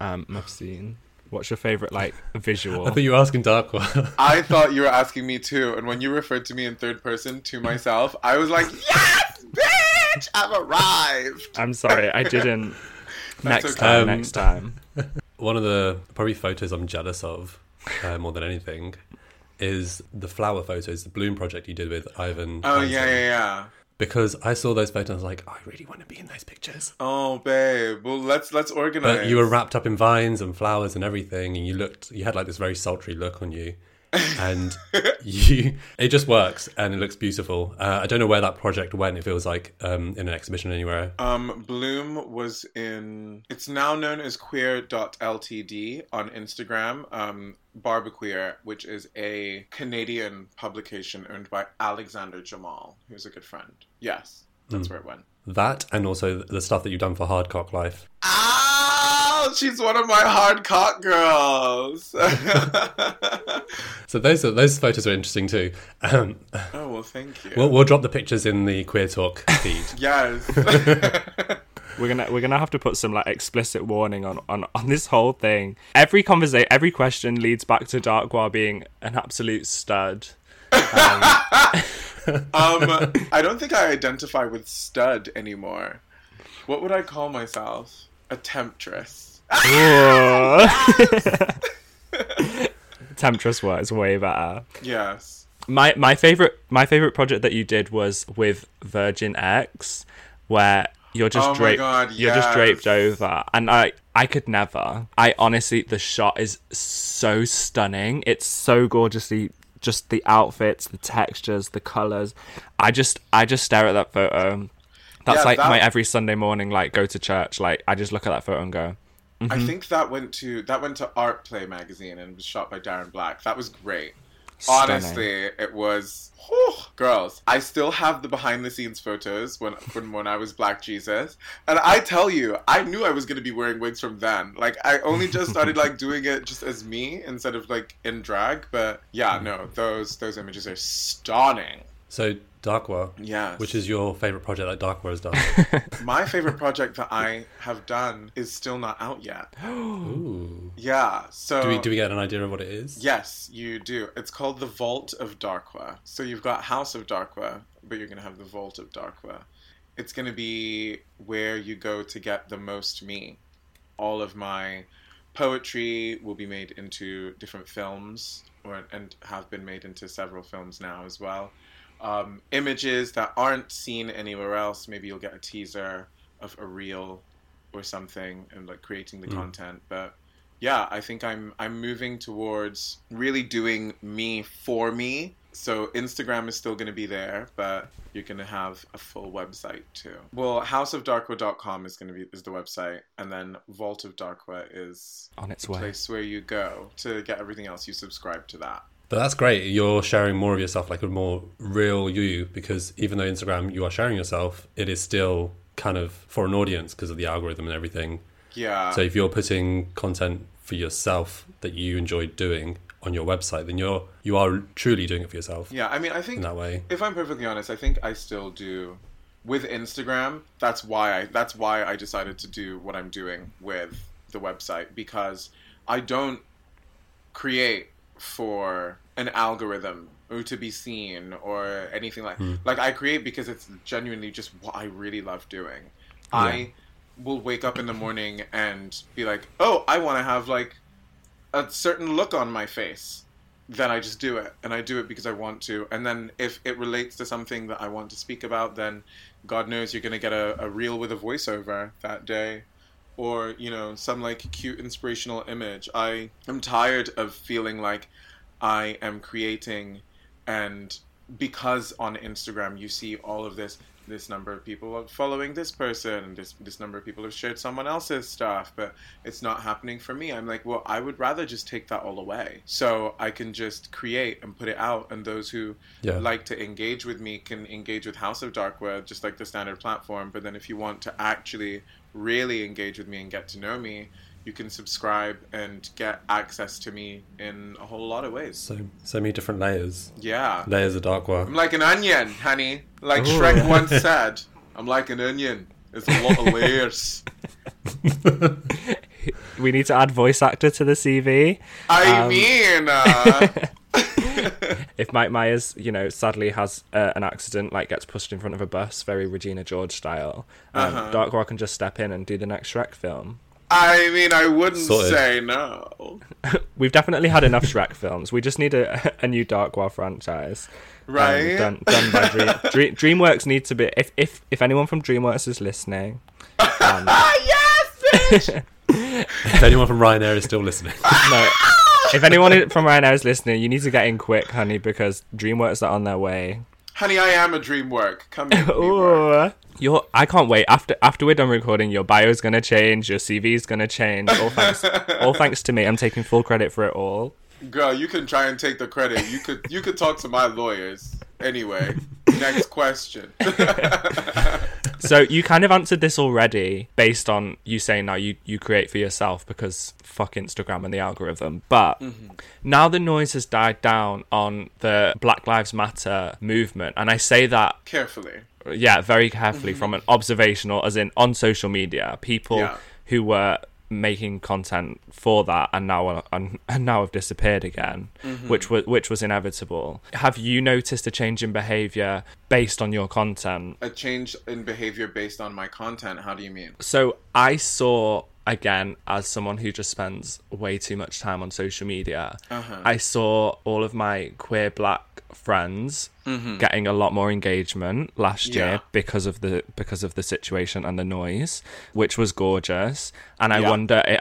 Mufseen? What's your favourite, like, visual? I thought you were asking Darkwah. I thought you were asking me, too. And when you referred to me in third person to myself, I was like, yes, bitch, I've arrived. I'm sorry, I didn't. Next time. One of the, probably, photos I'm jealous of, more than anything, is the flower photos, the Bloom project you did with Ivan. Oh, Hansen. Yeah. Because I saw those photos and I was like, I really want to be in those pictures. Oh, babe. Well, let's organise. But you were wrapped up in vines and flowers and everything, and you had like this very sultry look on you. And it just works, and it looks beautiful. I don't know where that project went, if it was like in an exhibition anywhere. Bloom was in... It's now known as queer.ltd on Instagram. Barbaqueer, which is a Canadian publication owned by Alexander Jamal, who's a good friend. Yes, that's where it went. That, and also the stuff that you've done for Hard Cock Life. Oh, she's one of my hard cock girls. So those photos are interesting too. Oh, well, thank you. We'll drop the pictures in the Queer Talk feed. Yes. We're gonna have to put some like explicit warning on this whole thing. Every conversation, every question leads back to Darkwah being an absolute stud. I don't think I identify with stud anymore. What would I call myself? A temptress. Temptress works way better. Yes. My favorite project that you did was with Virgin X, where you're just just draped over, and I could never. I honestly, the shot is so stunning. It's so gorgeously, just the outfits, the textures, the colors. I just stare at that photo. That's my every Sunday morning, like, go to church. Like, I just look at that photo and go. Mm-hmm. I think that went to Art Play magazine and was shot by Darren Black. That was great. Stunning. Honestly, it was. Whew, girls, I still have the behind the scenes photos when I was Black Jesus, and I tell you, I knew I was going to be wearing wigs from then. Like, I only just started like doing it just as me instead of like in drag. But yeah, no, those images are stunning. So Darkwah, yes. Which is your favourite project that Darkwah has done? My favourite project that I have done is still not out yet. Ooh. Yeah, so... Do we get an idea of what it is? Yes, you do. It's called The Vault of Darkwah. So you've got House of Darkwah, but you're going to have The Vault of Darkwah. It's going to be where you go to get the most me. All of my poetry will be made into different films, and have been made into several films now as well. Images that aren't seen anywhere else. Maybe you'll get a teaser of a reel or something, and like creating the content. But yeah, I think I'm moving towards really doing me for me. So Instagram is still going to be there, but you're going to have a full website too. Well, houseofdarkwah.com is the website, and then Vault of Darkwah is on its way. Place where you go to get everything else. You subscribe to that. But that's great. You're sharing more of yourself, like a more real you, because even though Instagram you are sharing yourself, it is still kind of for an audience because of the algorithm and everything. Yeah. So if you're putting content for yourself that you enjoy doing on your website, then you are truly doing it for yourself. Yeah, I mean, I think in that way. If I'm perfectly honest, I think I still do with Instagram. That's why I decided to do what I'm doing with the website, because I don't create for an algorithm or to be seen or anything like I create because it's genuinely just what I really love doing. Yeah. I will wake up in the morning and be like, oh, I want to have like a certain look on my face, then I just do it, and I do it because I want to. And then if it relates to something that I want to speak about, then God knows you're going to get a reel with a voiceover that day, or you know, some like cute inspirational image. I am tired of feeling like I am creating, and because on Instagram you see all of this number of people are following this person, and this number of people have shared someone else's stuff, but it's not happening for me. I'm like, well, I would rather just take that all away so I can just create and put it out, and those who like to engage with me can engage with House of Darkwah, just like the standard platform. But then if you want to actually really engage with me and get to know me, you can subscribe and get access to me in a whole lot of ways. So many different layers. Yeah. Layers of Darkwah. I'm like an onion, honey. Like Ooh. Shrek once said, I'm like an onion. It's a lot of layers. We need to add voice actor to the CV. If Mike Myers, you know, sadly has an accident, like gets pushed in front of a bus, very Regina George style, Darkwah can just step in and do the next Shrek film. I mean, I wouldn't say no. We've definitely had enough Shrek films. We just need a new Darkwah franchise. Right? Done by DreamWorks needs to be... If anyone from DreamWorks is listening... yes, bitch! If anyone from Ryanair is still listening. No, if anyone from Ryanair is listening, you need to get in quick, honey, because DreamWorks are on their way. Honey, I am a DreamWorks. Come here, DreamWorks. I can't wait. After we're done recording, your bio's gonna change, your CV's gonna change. All thanks to me. I'm taking full credit for it all. Girl, you can try and take the credit. You could talk to my lawyers. Anyway, next question. So you kind of answered this already based on you saying now you create for yourself because fuck Instagram and the algorithm. But now the noise has died down on the Black Lives Matter movement. And I say that... Carefully. Yeah, very carefully from an observational, as in on social media, people who were making content for that and now have disappeared again, which was inevitable. Have you noticed a change in behavior based on your content? A change in behavior based on my content? How do you mean? So I saw, again, as someone who just spends way too much time on social media, I saw all of my queer black friends getting a lot more engagement last year because of the situation and the noise, which was gorgeous. And I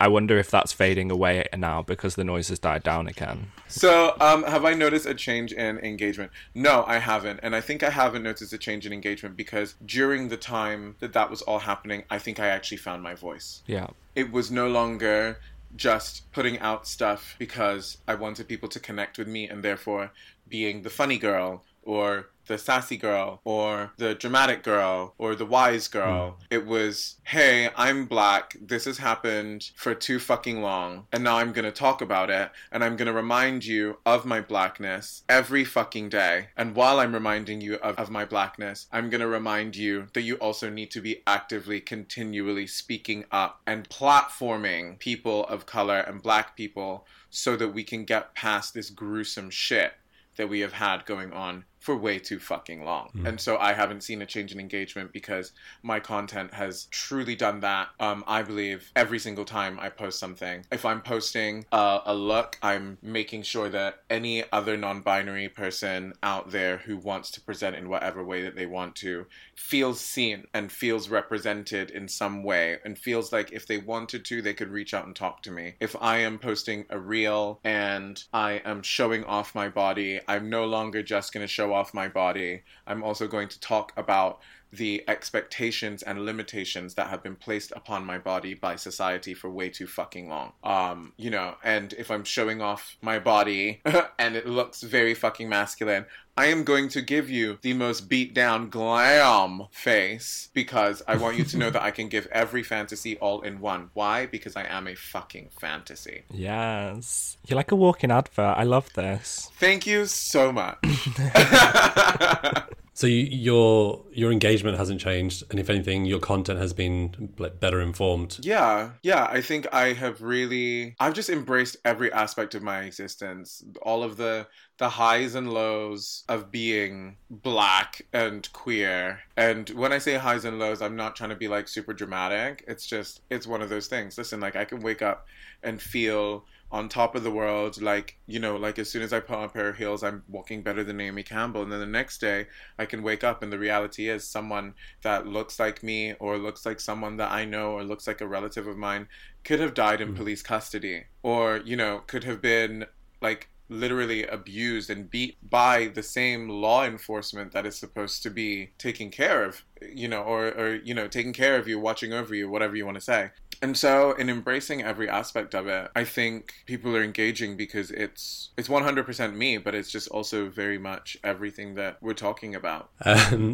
wonder if that's fading away now because the noise has died down again. So have I noticed a change in engagement? No, I haven't. And I think I haven't noticed a change in engagement because during the time that was all happening, I think I actually found my voice. Yeah. It was no longer just putting out stuff because I wanted people to connect with me and therefore being the funny girl or the sassy girl or the dramatic girl or the wise girl. It was, hey, I'm black. This has happened for too fucking long. And now I'm going to talk about it. And I'm going to remind you of my blackness every fucking day. And while I'm reminding you of my blackness, I'm going to remind you that you also need to be actively, continually speaking up and platforming people of color and black people so that we can get past this gruesome shit that we have had going on for way too fucking long. Mm. And so I haven't seen a change in engagement because my content has truly done that. I believe every single time I post something, if I'm posting a look, I'm making sure that any other non-binary person out there who wants to present in whatever way that they want to feels seen and feels represented in some way and feels like if they wanted to, they could reach out and talk to me. If I am posting a reel and I am showing off my body, I'm no longer just going to show off my body. I'm also going to talk about the expectations and limitations that have been placed upon my body by society for way too fucking long. You know, and if I'm showing off my body and it looks very fucking masculine, I am going to give you the most beat down glam face because I want you to know that I can give every fantasy all in one. Why? Because I am a fucking fantasy. Yes. You're like a walking advert. I love this. Thank you so much. So your engagement hasn't changed, and if anything, your content has been better informed. Yeah. I think I've just embraced every aspect of my existence, all of the highs and lows of being Black and queer. And when I say highs and lows, I'm not trying to be like super dramatic. It's just, it's one of those things. Listen, like I can wake up and feel on top of the world, like, you know, like as soon as I put on a pair of heels, I'm walking better than Naomi Campbell. And then the next day I can wake up and the reality is someone that looks like me or looks like someone that I know or looks like a relative of mine could have died in police custody or, you know, could have been like literally abused and beat by the same law enforcement that is supposed to be taking care of, you know, or you know, taking care of you, watching over you, whatever you want to say. And so in embracing every aspect of it, I think people are engaging because it's 100% me, but it's just also very much everything that we're talking about.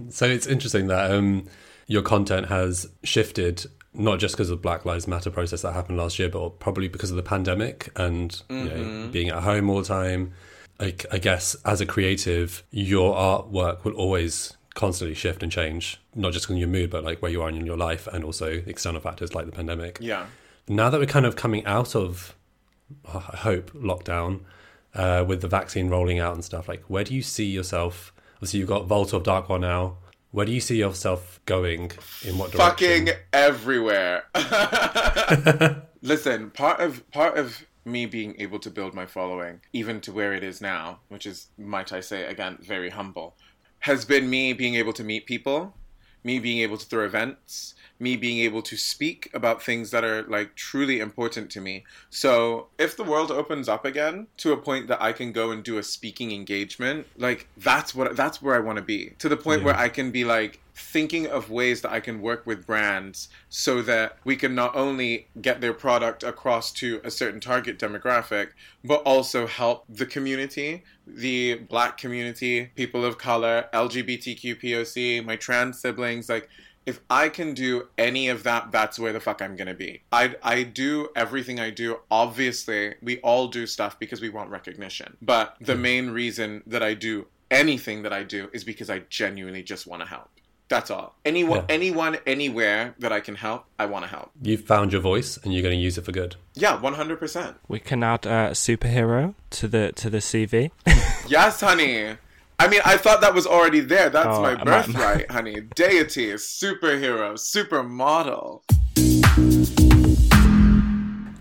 So it's interesting that your content has shifted, not just because of the Black Lives Matter process that happened last year, but probably because of the pandemic and you know, being at home all the time. I guess as a creative, your artwork will always constantly shift and change, not just in your mood, but like where you are in your life and also external factors like the pandemic. Yeah. Now that we're kind of coming out of, I hope, lockdown, with the vaccine rolling out and stuff, like where do you see yourself? Obviously, you've got Vault of Darkwah now. Where do you see yourself going? In what direction? Fucking everywhere. Listen, part of me being able to build my following, even to where it is now, which is, might I say again, very humble, has been me being able to meet people, me being able to throw events, me being able to speak about things that are like truly important to me. So if the world opens up again to a point that I can go and do a speaking engagement, like that's where I want to be, to the point where I can be like thinking of ways that I can work with brands so that we can not only get their product across to a certain target demographic, but also help the community, the Black community, people of color, LGBTQ POC, my trans siblings. Like, if I can do any of that, that's where the fuck I'm going to be. I do everything I do. Obviously, we all do stuff because we want recognition. But the main reason that I do anything that I do is because I genuinely just want to help. That's all. Anyone, anywhere that I can help, I want to help. You've found your voice and you're going to use it for good. Yeah, 100%. We can add a superhero to the CV. Yes, honey. I mean, I thought that was already there. That's my birthright, honey. Deity, superhero, supermodel.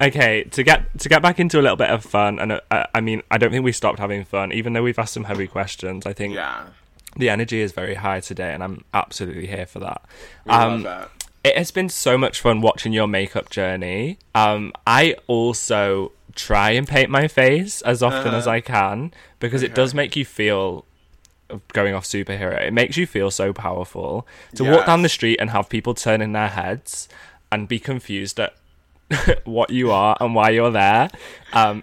Okay, to get back into a little bit of fun, and I mean, I don't think we stopped having fun, even though we've asked some heavy questions. I think... Yeah. The energy is very high today, and I'm absolutely here for that. We love that. It has been so much fun watching your makeup journey. I also try and paint my face as often as I can, because it does make you feel, going off superhero, it makes you feel so powerful. To walk down the street and have people turn in their heads and be confused at what you are and why you're there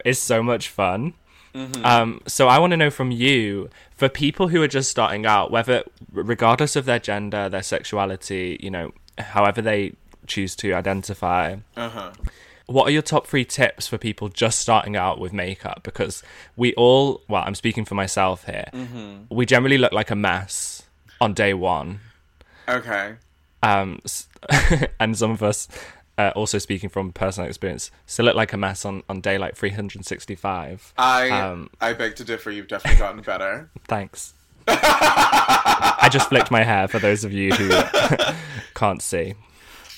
is so much fun. Mm-hmm. So I want to know from you, for people who are just starting out, whether regardless of their gender, their sexuality, you know, however they choose to identify, what are your top 3 tips for people just starting out with makeup? Because we all, well, I'm speaking for myself here, we generally look like a mess on day one. Okay. And some of us, also speaking from personal experience, still look like a mess on day like 365. I beg to differ. You've definitely gotten better. Thanks. I just flicked my hair for those of you who can't see.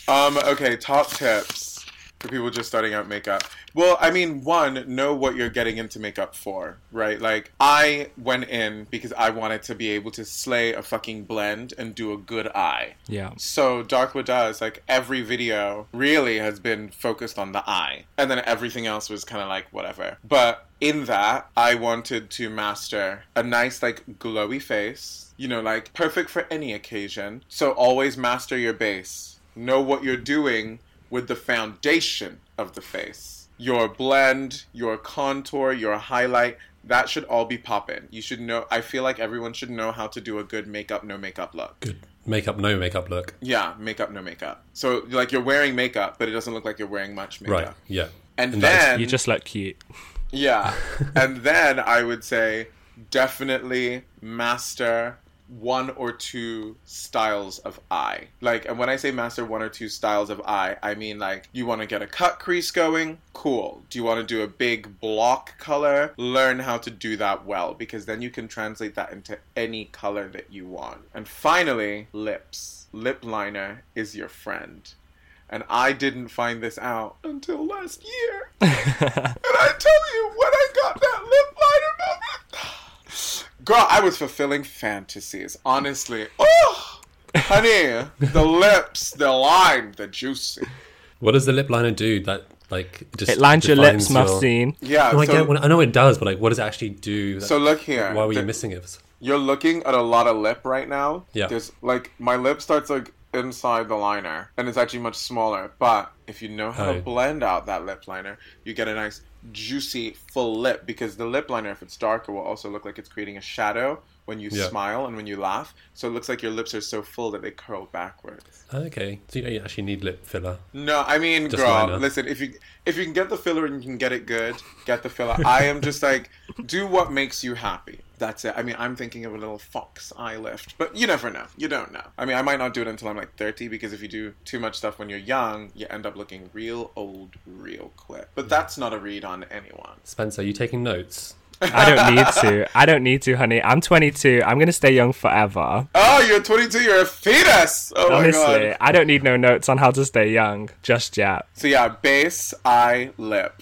Okay, top tips for people just starting out makeup. Well, I mean, one, know what you're getting into makeup for, right? Like, I went in because I wanted to be able to slay a fucking blend and do a good eye. Yeah. So Darkwah does, like, every video really has been focused on the eye. And then everything else was kind of like, whatever. But in that, I wanted to master a nice, like, glowy face. You know, like, perfect for any occasion. So always master your base. Know what you're doing with the foundation of the face. Your blend, your contour, your highlight, that should all be poppin'. You should know, I feel like everyone should know how to do a good makeup, no makeup look. Good makeup, no makeup look. Yeah, makeup, no makeup. So, like, you're wearing makeup, but it doesn't look like you're wearing much makeup. Right, yeah. And then... you just look cute. Yeah. And then I would say definitely master one or two styles of eye. Like, and when I say master one or two styles of eye, I mean, like, you want to get a cut crease going? Cool. Do you want to do a big block color? Learn how to do that well, because then you can translate that into any color that you want. And finally, lips. Lip liner is your friend. And I didn't find this out until last year. And I tell you, when I got that lip liner moment... Girl, I was fulfilling fantasies, honestly. Oh, honey, the lips, the lime, the juicy. What does the lip liner do? That, like, just it lines your lips, Mufseen. Yeah, no, so, I know it does, but like, what does it actually do? That, so look here. Why were you missing it? You're looking at a lot of lip right now. Yeah. There's like my lip starts like inside the liner, and it's actually much smaller. But if you know how to blend out that lip liner, you get a nice juicy full lip, because the lip liner, if it's darker, will also look like it's creating a shadow when you smile and when you laugh, so it looks like your lips are so full that they curl backwards. Okay, so you don't actually need lip filler. No, I mean, just girl, liner. Listen, if you can get the filler and you can get it good, get the filler. I am just like, do what makes you happy. That's it. I mean, I'm thinking of a little fox eye lift, but you never know. You don't know. I mean, I might not do it until I'm like 30, because if you do too much stuff when you're young, you end up looking real old real quick. But that's not a read on anyone. Spencer, are you taking notes? I don't need to, honey. I'm 22. I'm going to stay young forever. Oh, you're 22. You're a fetus. Oh, honestly, my God. I don't need no notes on how to stay young just yet. So yeah, base, eye, lip.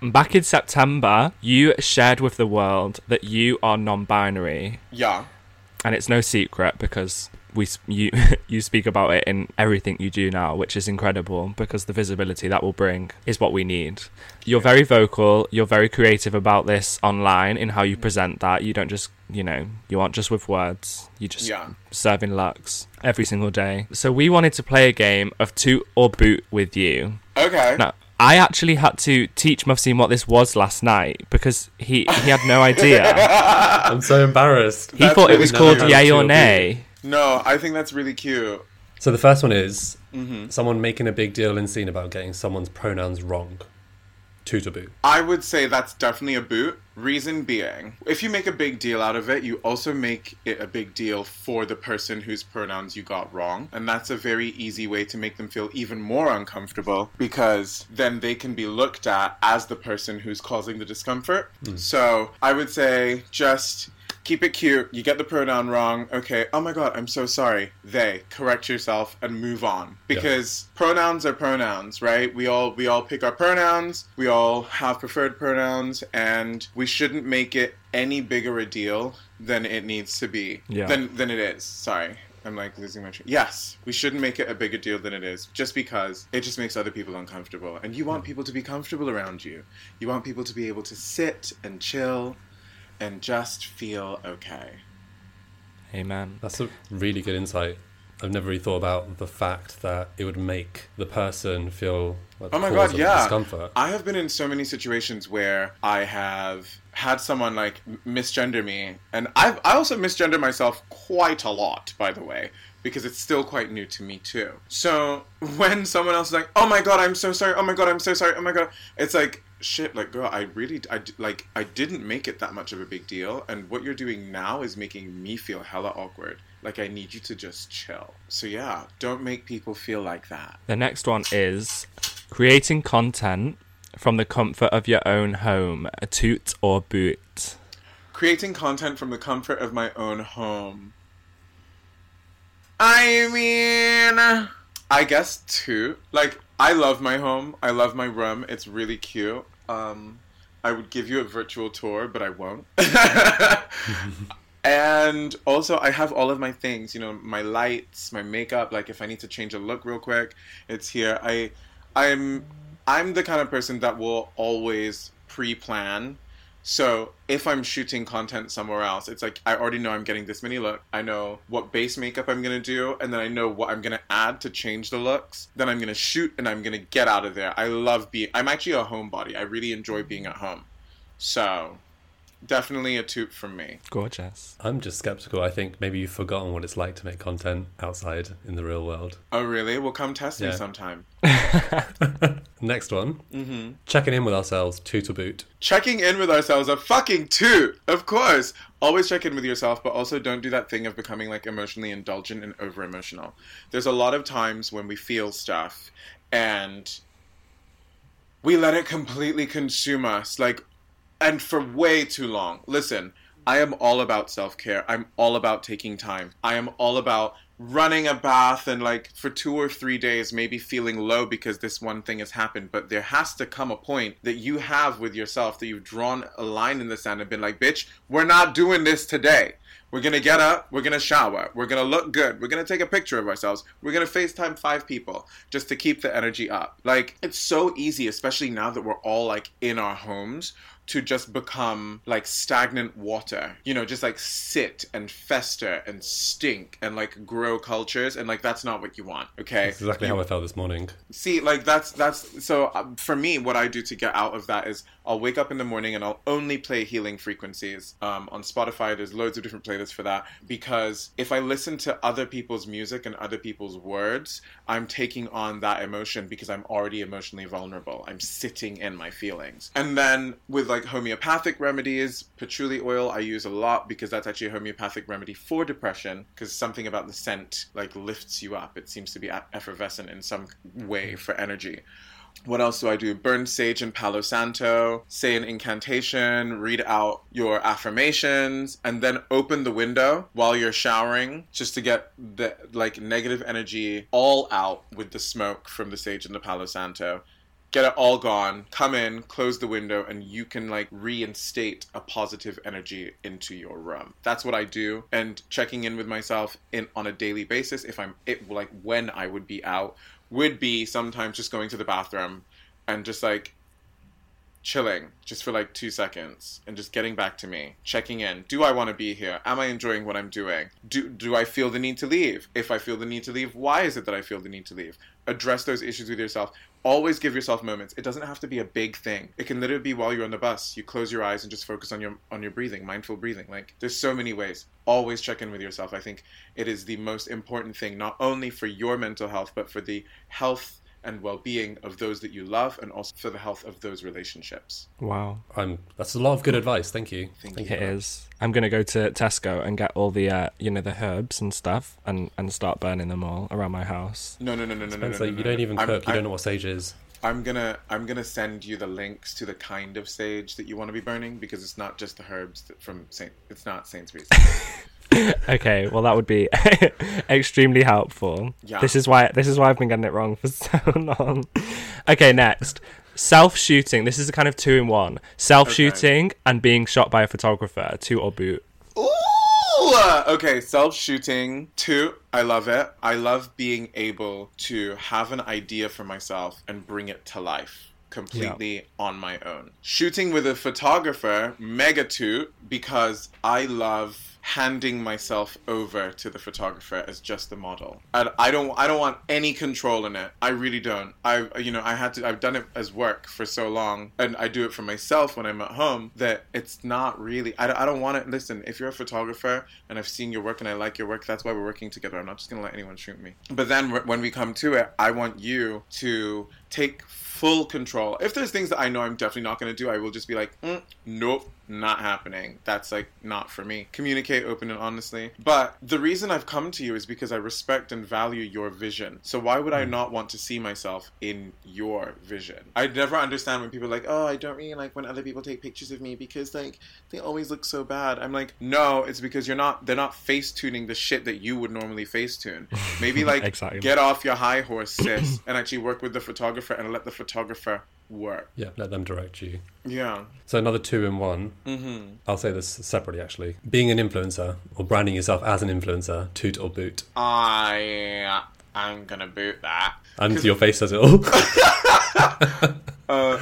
Back in September, you shared with the world that you are non-binary. Yeah. And it's no secret, because you speak about it in everything you do now, which is incredible, because the visibility that will bring is what we need. You're very vocal. You're very creative about this online in how you present that. You don't just, you know, you aren't just with words. You just serving lux every single day. So we wanted to play a game of Toot or Boot with you. Okay. Now, I actually had to teach Mufseen what this was last night, because he had no idea. I'm so embarrassed. He thought it was called Yay or Nay. No, I think that's really cute. So the first one is someone making a big deal and scene about getting someone's pronouns wrong. Toot or boot? I would say that's definitely a boot. Reason being, if you make a big deal out of it, you also make it a big deal for the person whose pronouns you got wrong. And that's a very easy way to make them feel even more uncomfortable, because then they can be looked at as the person who's causing the discomfort. So I would say just... keep it cute. You get the pronoun wrong. Okay. Oh my God, I'm so sorry. They. Correct yourself and move on. Because pronouns are pronouns, right? We all pick our pronouns. We all have preferred pronouns, and we shouldn't make it any bigger a deal than it needs to be. Yeah. Than it is. Sorry. I'm like losing my train. Yes, we shouldn't make it a bigger deal than it is, just because it just makes other people uncomfortable. And you want people to be comfortable around you. You want people to be able to sit and chill and just feel okay. Amen. That's a really good insight. I've never really thought about the fact that it would make the person feel like oh my God, yeah. discomfort. I have been in so many situations where I have had someone like misgender me, and I also misgender myself quite a lot, by the way, because it's still quite new to me too. So when someone else is like, "Oh my God, I'm so sorry. Oh my God, I'm so sorry. Oh my God," it's like, shit, like, girl, I didn't make it that much of a big deal, and what you're doing now is making me feel hella awkward. Like, I need you to just chill. So yeah, don't make people feel like that. The next one is creating content from the comfort of your own home, a toot or boot. Creating content from the comfort of my own home. I mean, I guess toot. Like, I love my home. I love my room. It's really cute. I would give you a virtual tour, but I won't. And also, I have all of my things, you know, my lights, my makeup. Like, if I need to change a look real quick, it's here. I'm the kind of person that will always pre-plan. So if I'm shooting content somewhere else, it's like, I already know I'm getting this many looks. I know what base makeup I'm going to do. And then I know what I'm going to add to change the looks. Then I'm going to shoot and I'm going to get out of there. I love I'm actually a homebody. I really enjoy being at home. So definitely a toot from me. Gorgeous. I'm just skeptical. I think maybe you've forgotten what it's like to make content outside in the real world. Oh, really? Well, come test me sometime. Next one. Mm-hmm. Checking in with ourselves, toot or boot. Checking in with ourselves, a fucking toot, of course. Always check in with yourself, but also don't do that thing of becoming like emotionally indulgent and over emotional. There's a lot of times when we feel stuff and we let it completely consume us, like, and for way too long. Listen, I am all about self-care. I'm all about taking time. I am all about running a bath and like for 2 or 3 days maybe feeling low because this one thing has happened. But there has to come a point that you have with yourself that you've drawn a line in the sand and been like, bitch, we're not doing this today. We're going to get up. We're going to shower. We're going to look good. We're going to take a picture of ourselves. We're going to FaceTime 5 people just to keep the energy up. Like, it's so easy, especially now that we're all like in our homes, to just become like stagnant water, you know, just like sit and fester and stink and like grow cultures. And like, that's not what you want. Okay. That's exactly how I felt this morning. See, like that's so for me, what I do to get out of that is I'll wake up in the morning and I'll only play healing frequencies. On Spotify, there's loads of different playlists for that, because if I listen to other people's music and other people's words, I'm taking on that emotion because I'm already emotionally vulnerable. I'm sitting in my feelings. And then with like homeopathic remedies, patchouli oil I use a lot because that's actually a homeopathic remedy for depression, because something about the scent like lifts you up. It seems to be effervescent in some way for energy. What else do I do? Burn sage and Palo Santo, say an incantation, read out your affirmations, and then open the window while you're showering just to get the like negative energy all out with the smoke from the sage and the Palo Santo. Get it all gone, come in, close the window, and you can like reinstate a positive energy into your room. That's what I do. And checking in with myself on a daily basis, if I'm like when I would be out, would be sometimes just going to the bathroom and just like chilling just for like 2 seconds and just getting back to me, checking in. Do I want to be here? Am I enjoying what I'm doing? Do I feel the need to leave? If I feel the need to leave, why is it that I feel the need to leave? Address those issues with yourself. Always give yourself moments. It doesn't have to be a big thing. It can literally be while you're on the bus. You close your eyes and just focus on your breathing, mindful breathing. Like, there's so many ways. Always check in with yourself. I think it is the most important thing, not only for your mental health, but for the health and well-being of those that you love, and also for the health of those relationships. Wow. That's a lot of good advice. Thank you. Thank you. It is. I'm going to go to Tesco and get all the, you know, the herbs and stuff and start burning them all around my house. No, Spencer, you don't even cook. You don't know what sage is. I'm gonna send you the links to the kind of sage that you want to be burning, because it's not just the herbs it's not Sainsbury's. Okay, well, that would be extremely helpful. Yeah. This is why I've been getting it wrong for so long. Okay, next. Self-shooting. This is a kind of 2-in-1. Self-shooting and being shot by a photographer. Toot or boot? Ooh! Okay, self-shooting. Toot. I love it. I love being able to have an idea for myself and bring it to life completely on my own. Shooting with a photographer, mega toot, because I love handing myself over to the photographer as just the model. I don't want any control in it. I really don't. I've done it as work for so long, and I do it for myself when I'm at home, that it's not really, I don't want it. Listen, if you're a photographer and I've seen your work and I like your work, that's why we're working together. I'm not just going to let anyone shoot me. But then when we come to it, I want you to take full control. If there's things that I know I'm definitely not going to do, I will just be like, nope, not happening. That's like not for me. Communicate open and honestly. But the reason I've come to you is because I respect and value your vision. So why would I not want to see myself in your vision? I never understand when people are like, oh, I don't really like when other people take pictures of me because like they always look so bad. I'm like, no, it's because they're not face tuning the shit that you would normally face tune. Maybe like exactly. Get off your high horse, sis, and actually work with the photographer and let the photographer work. Yeah, let them direct you. Yeah. So another 2 in 1. Mm-hmm. I'll say this separately, actually. Being an influencer or branding yourself as an influencer, toot or boot. I'm gonna boot that. And your face says it all. I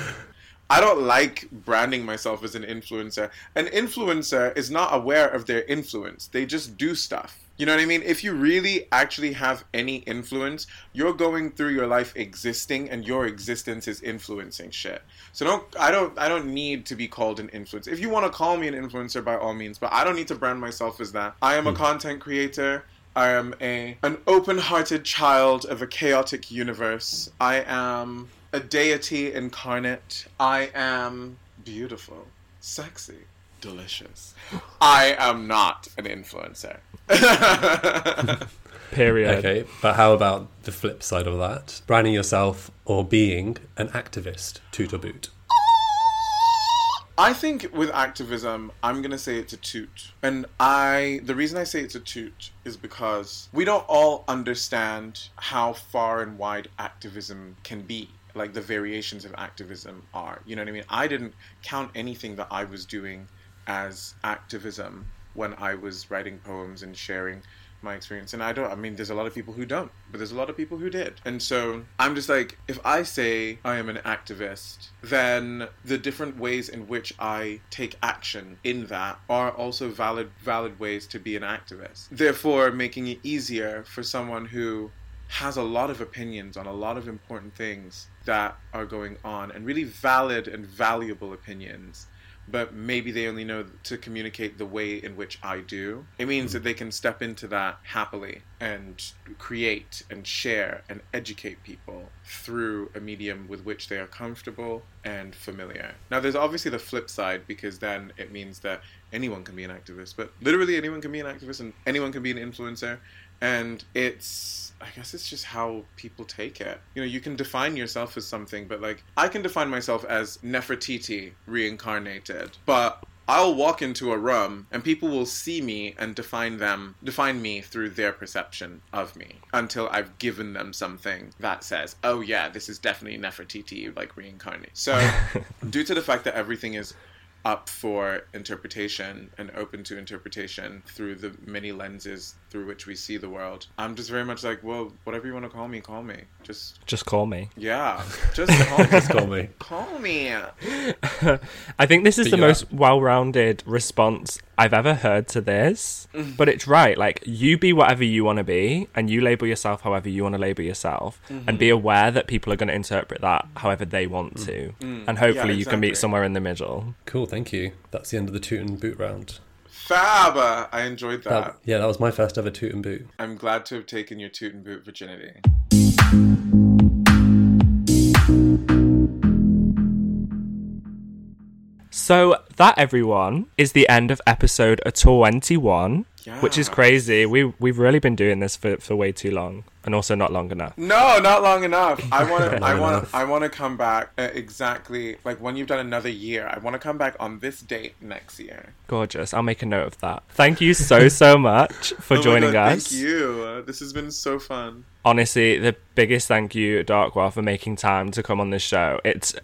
don't like branding myself as an influencer. An influencer is not aware of their influence. They just do stuff. You know what I mean? If you really actually have any influence, you're going through your life existing and your existence is influencing shit. So I don't need to be called an influencer. If you want to call me an influencer, by all means, but I don't need to brand myself as that. I am a content creator. I am an open-hearted child of a chaotic universe. I am a deity incarnate. I am beautiful, sexy, delicious. I am not an influencer. Period. Okay, but how about the flip side of that? Branding yourself or being an activist, toot or boot? I think with activism, I'm going to say it's a toot. And the reason I say it's a toot is because we don't all understand how far and wide activism can be. Like the variations of activism are. You know what I mean? I didn't count anything that I was doing as activism when I was writing poems and sharing my experience. And there's a lot of people who don't, but there's a lot of people who did. And so I'm just like, if I say I am an activist, then the different ways in which I take action in that are also valid ways to be an activist. Therefore, making it easier for someone who has a lot of opinions on a lot of important things that are going on, and really valid and valuable opinions, but maybe they only know to communicate the way in which I do. It means that they can step into that happily and create and share and educate people through a medium with which they are comfortable and familiar. Now, there's obviously the flip side, because then it means that anyone can be an activist, but literally anyone can be an activist and anyone can be an influencer. And I guess it's just how people take it. You know, you can define yourself as something, but like, I can define myself as Nefertiti reincarnated, but I'll walk into a room and people will see me and define me through their perception of me until I've given them something that says, oh yeah, this is definitely Nefertiti, like reincarnated. So due to the fact that everything is up for interpretation and open to interpretation through the many lenses through which we see the world, I'm just very much like, well, whatever you want to call me, just call me. Yeah, just call me. Just call me. Call me. I think this is the most well-rounded response I've ever heard to this, but it's right. Like, you be whatever you want to be, and you label yourself however you want to label yourself, and be aware that people are going to interpret that however they want to, and hopefully you can meet somewhere in the middle. Cool, thank you. That's the end of the toot and boot round. Fab! I enjoyed that. Yeah, that was my first ever toot and boot. I'm glad to have taken your toot and boot virginity. So that, everyone, is the end of episode 21, which is crazy. We've really been doing this for way too long, and also not long enough. No, not long enough. I want to come back exactly like when you've done another year. I want to come back on this date next year. Gorgeous. I'll make a note of that. Thank you so much for joining us. Thank you. This has been so fun. Honestly, the biggest thank you, Darkwah, for making time to come on this show. It's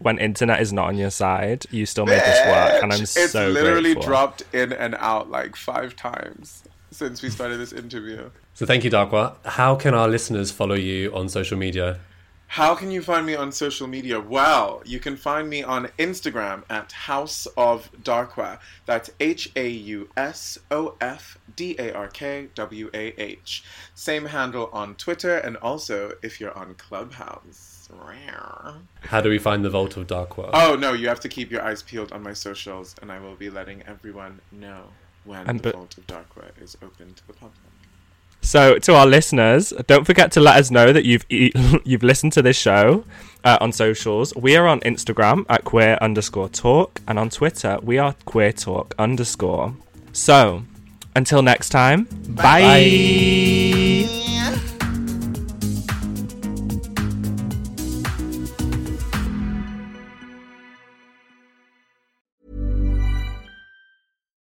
when internet is not on your side, you still made this work, and I'm so grateful. It's literally dropped in and out like 5 times since we started this interview. So thank you, Darkwah. How can our listeners follow you on social media? How can you find me on social media? Well, you can find me on Instagram at House of Darkwah. That's HausofDarkwah. Same handle on Twitter, and also if you're on Clubhouse. How do we find the Vault of Darkwah? Oh, no, you have to keep your eyes peeled on my socials, and I will be letting everyone know when the Vault of Darkwah is open to the public. So to our listeners, don't forget to let us know that you've listened to this show on socials. We are on Instagram at queer_talk, and on Twitter we are queer_talk_. So until next time, bye. Bye.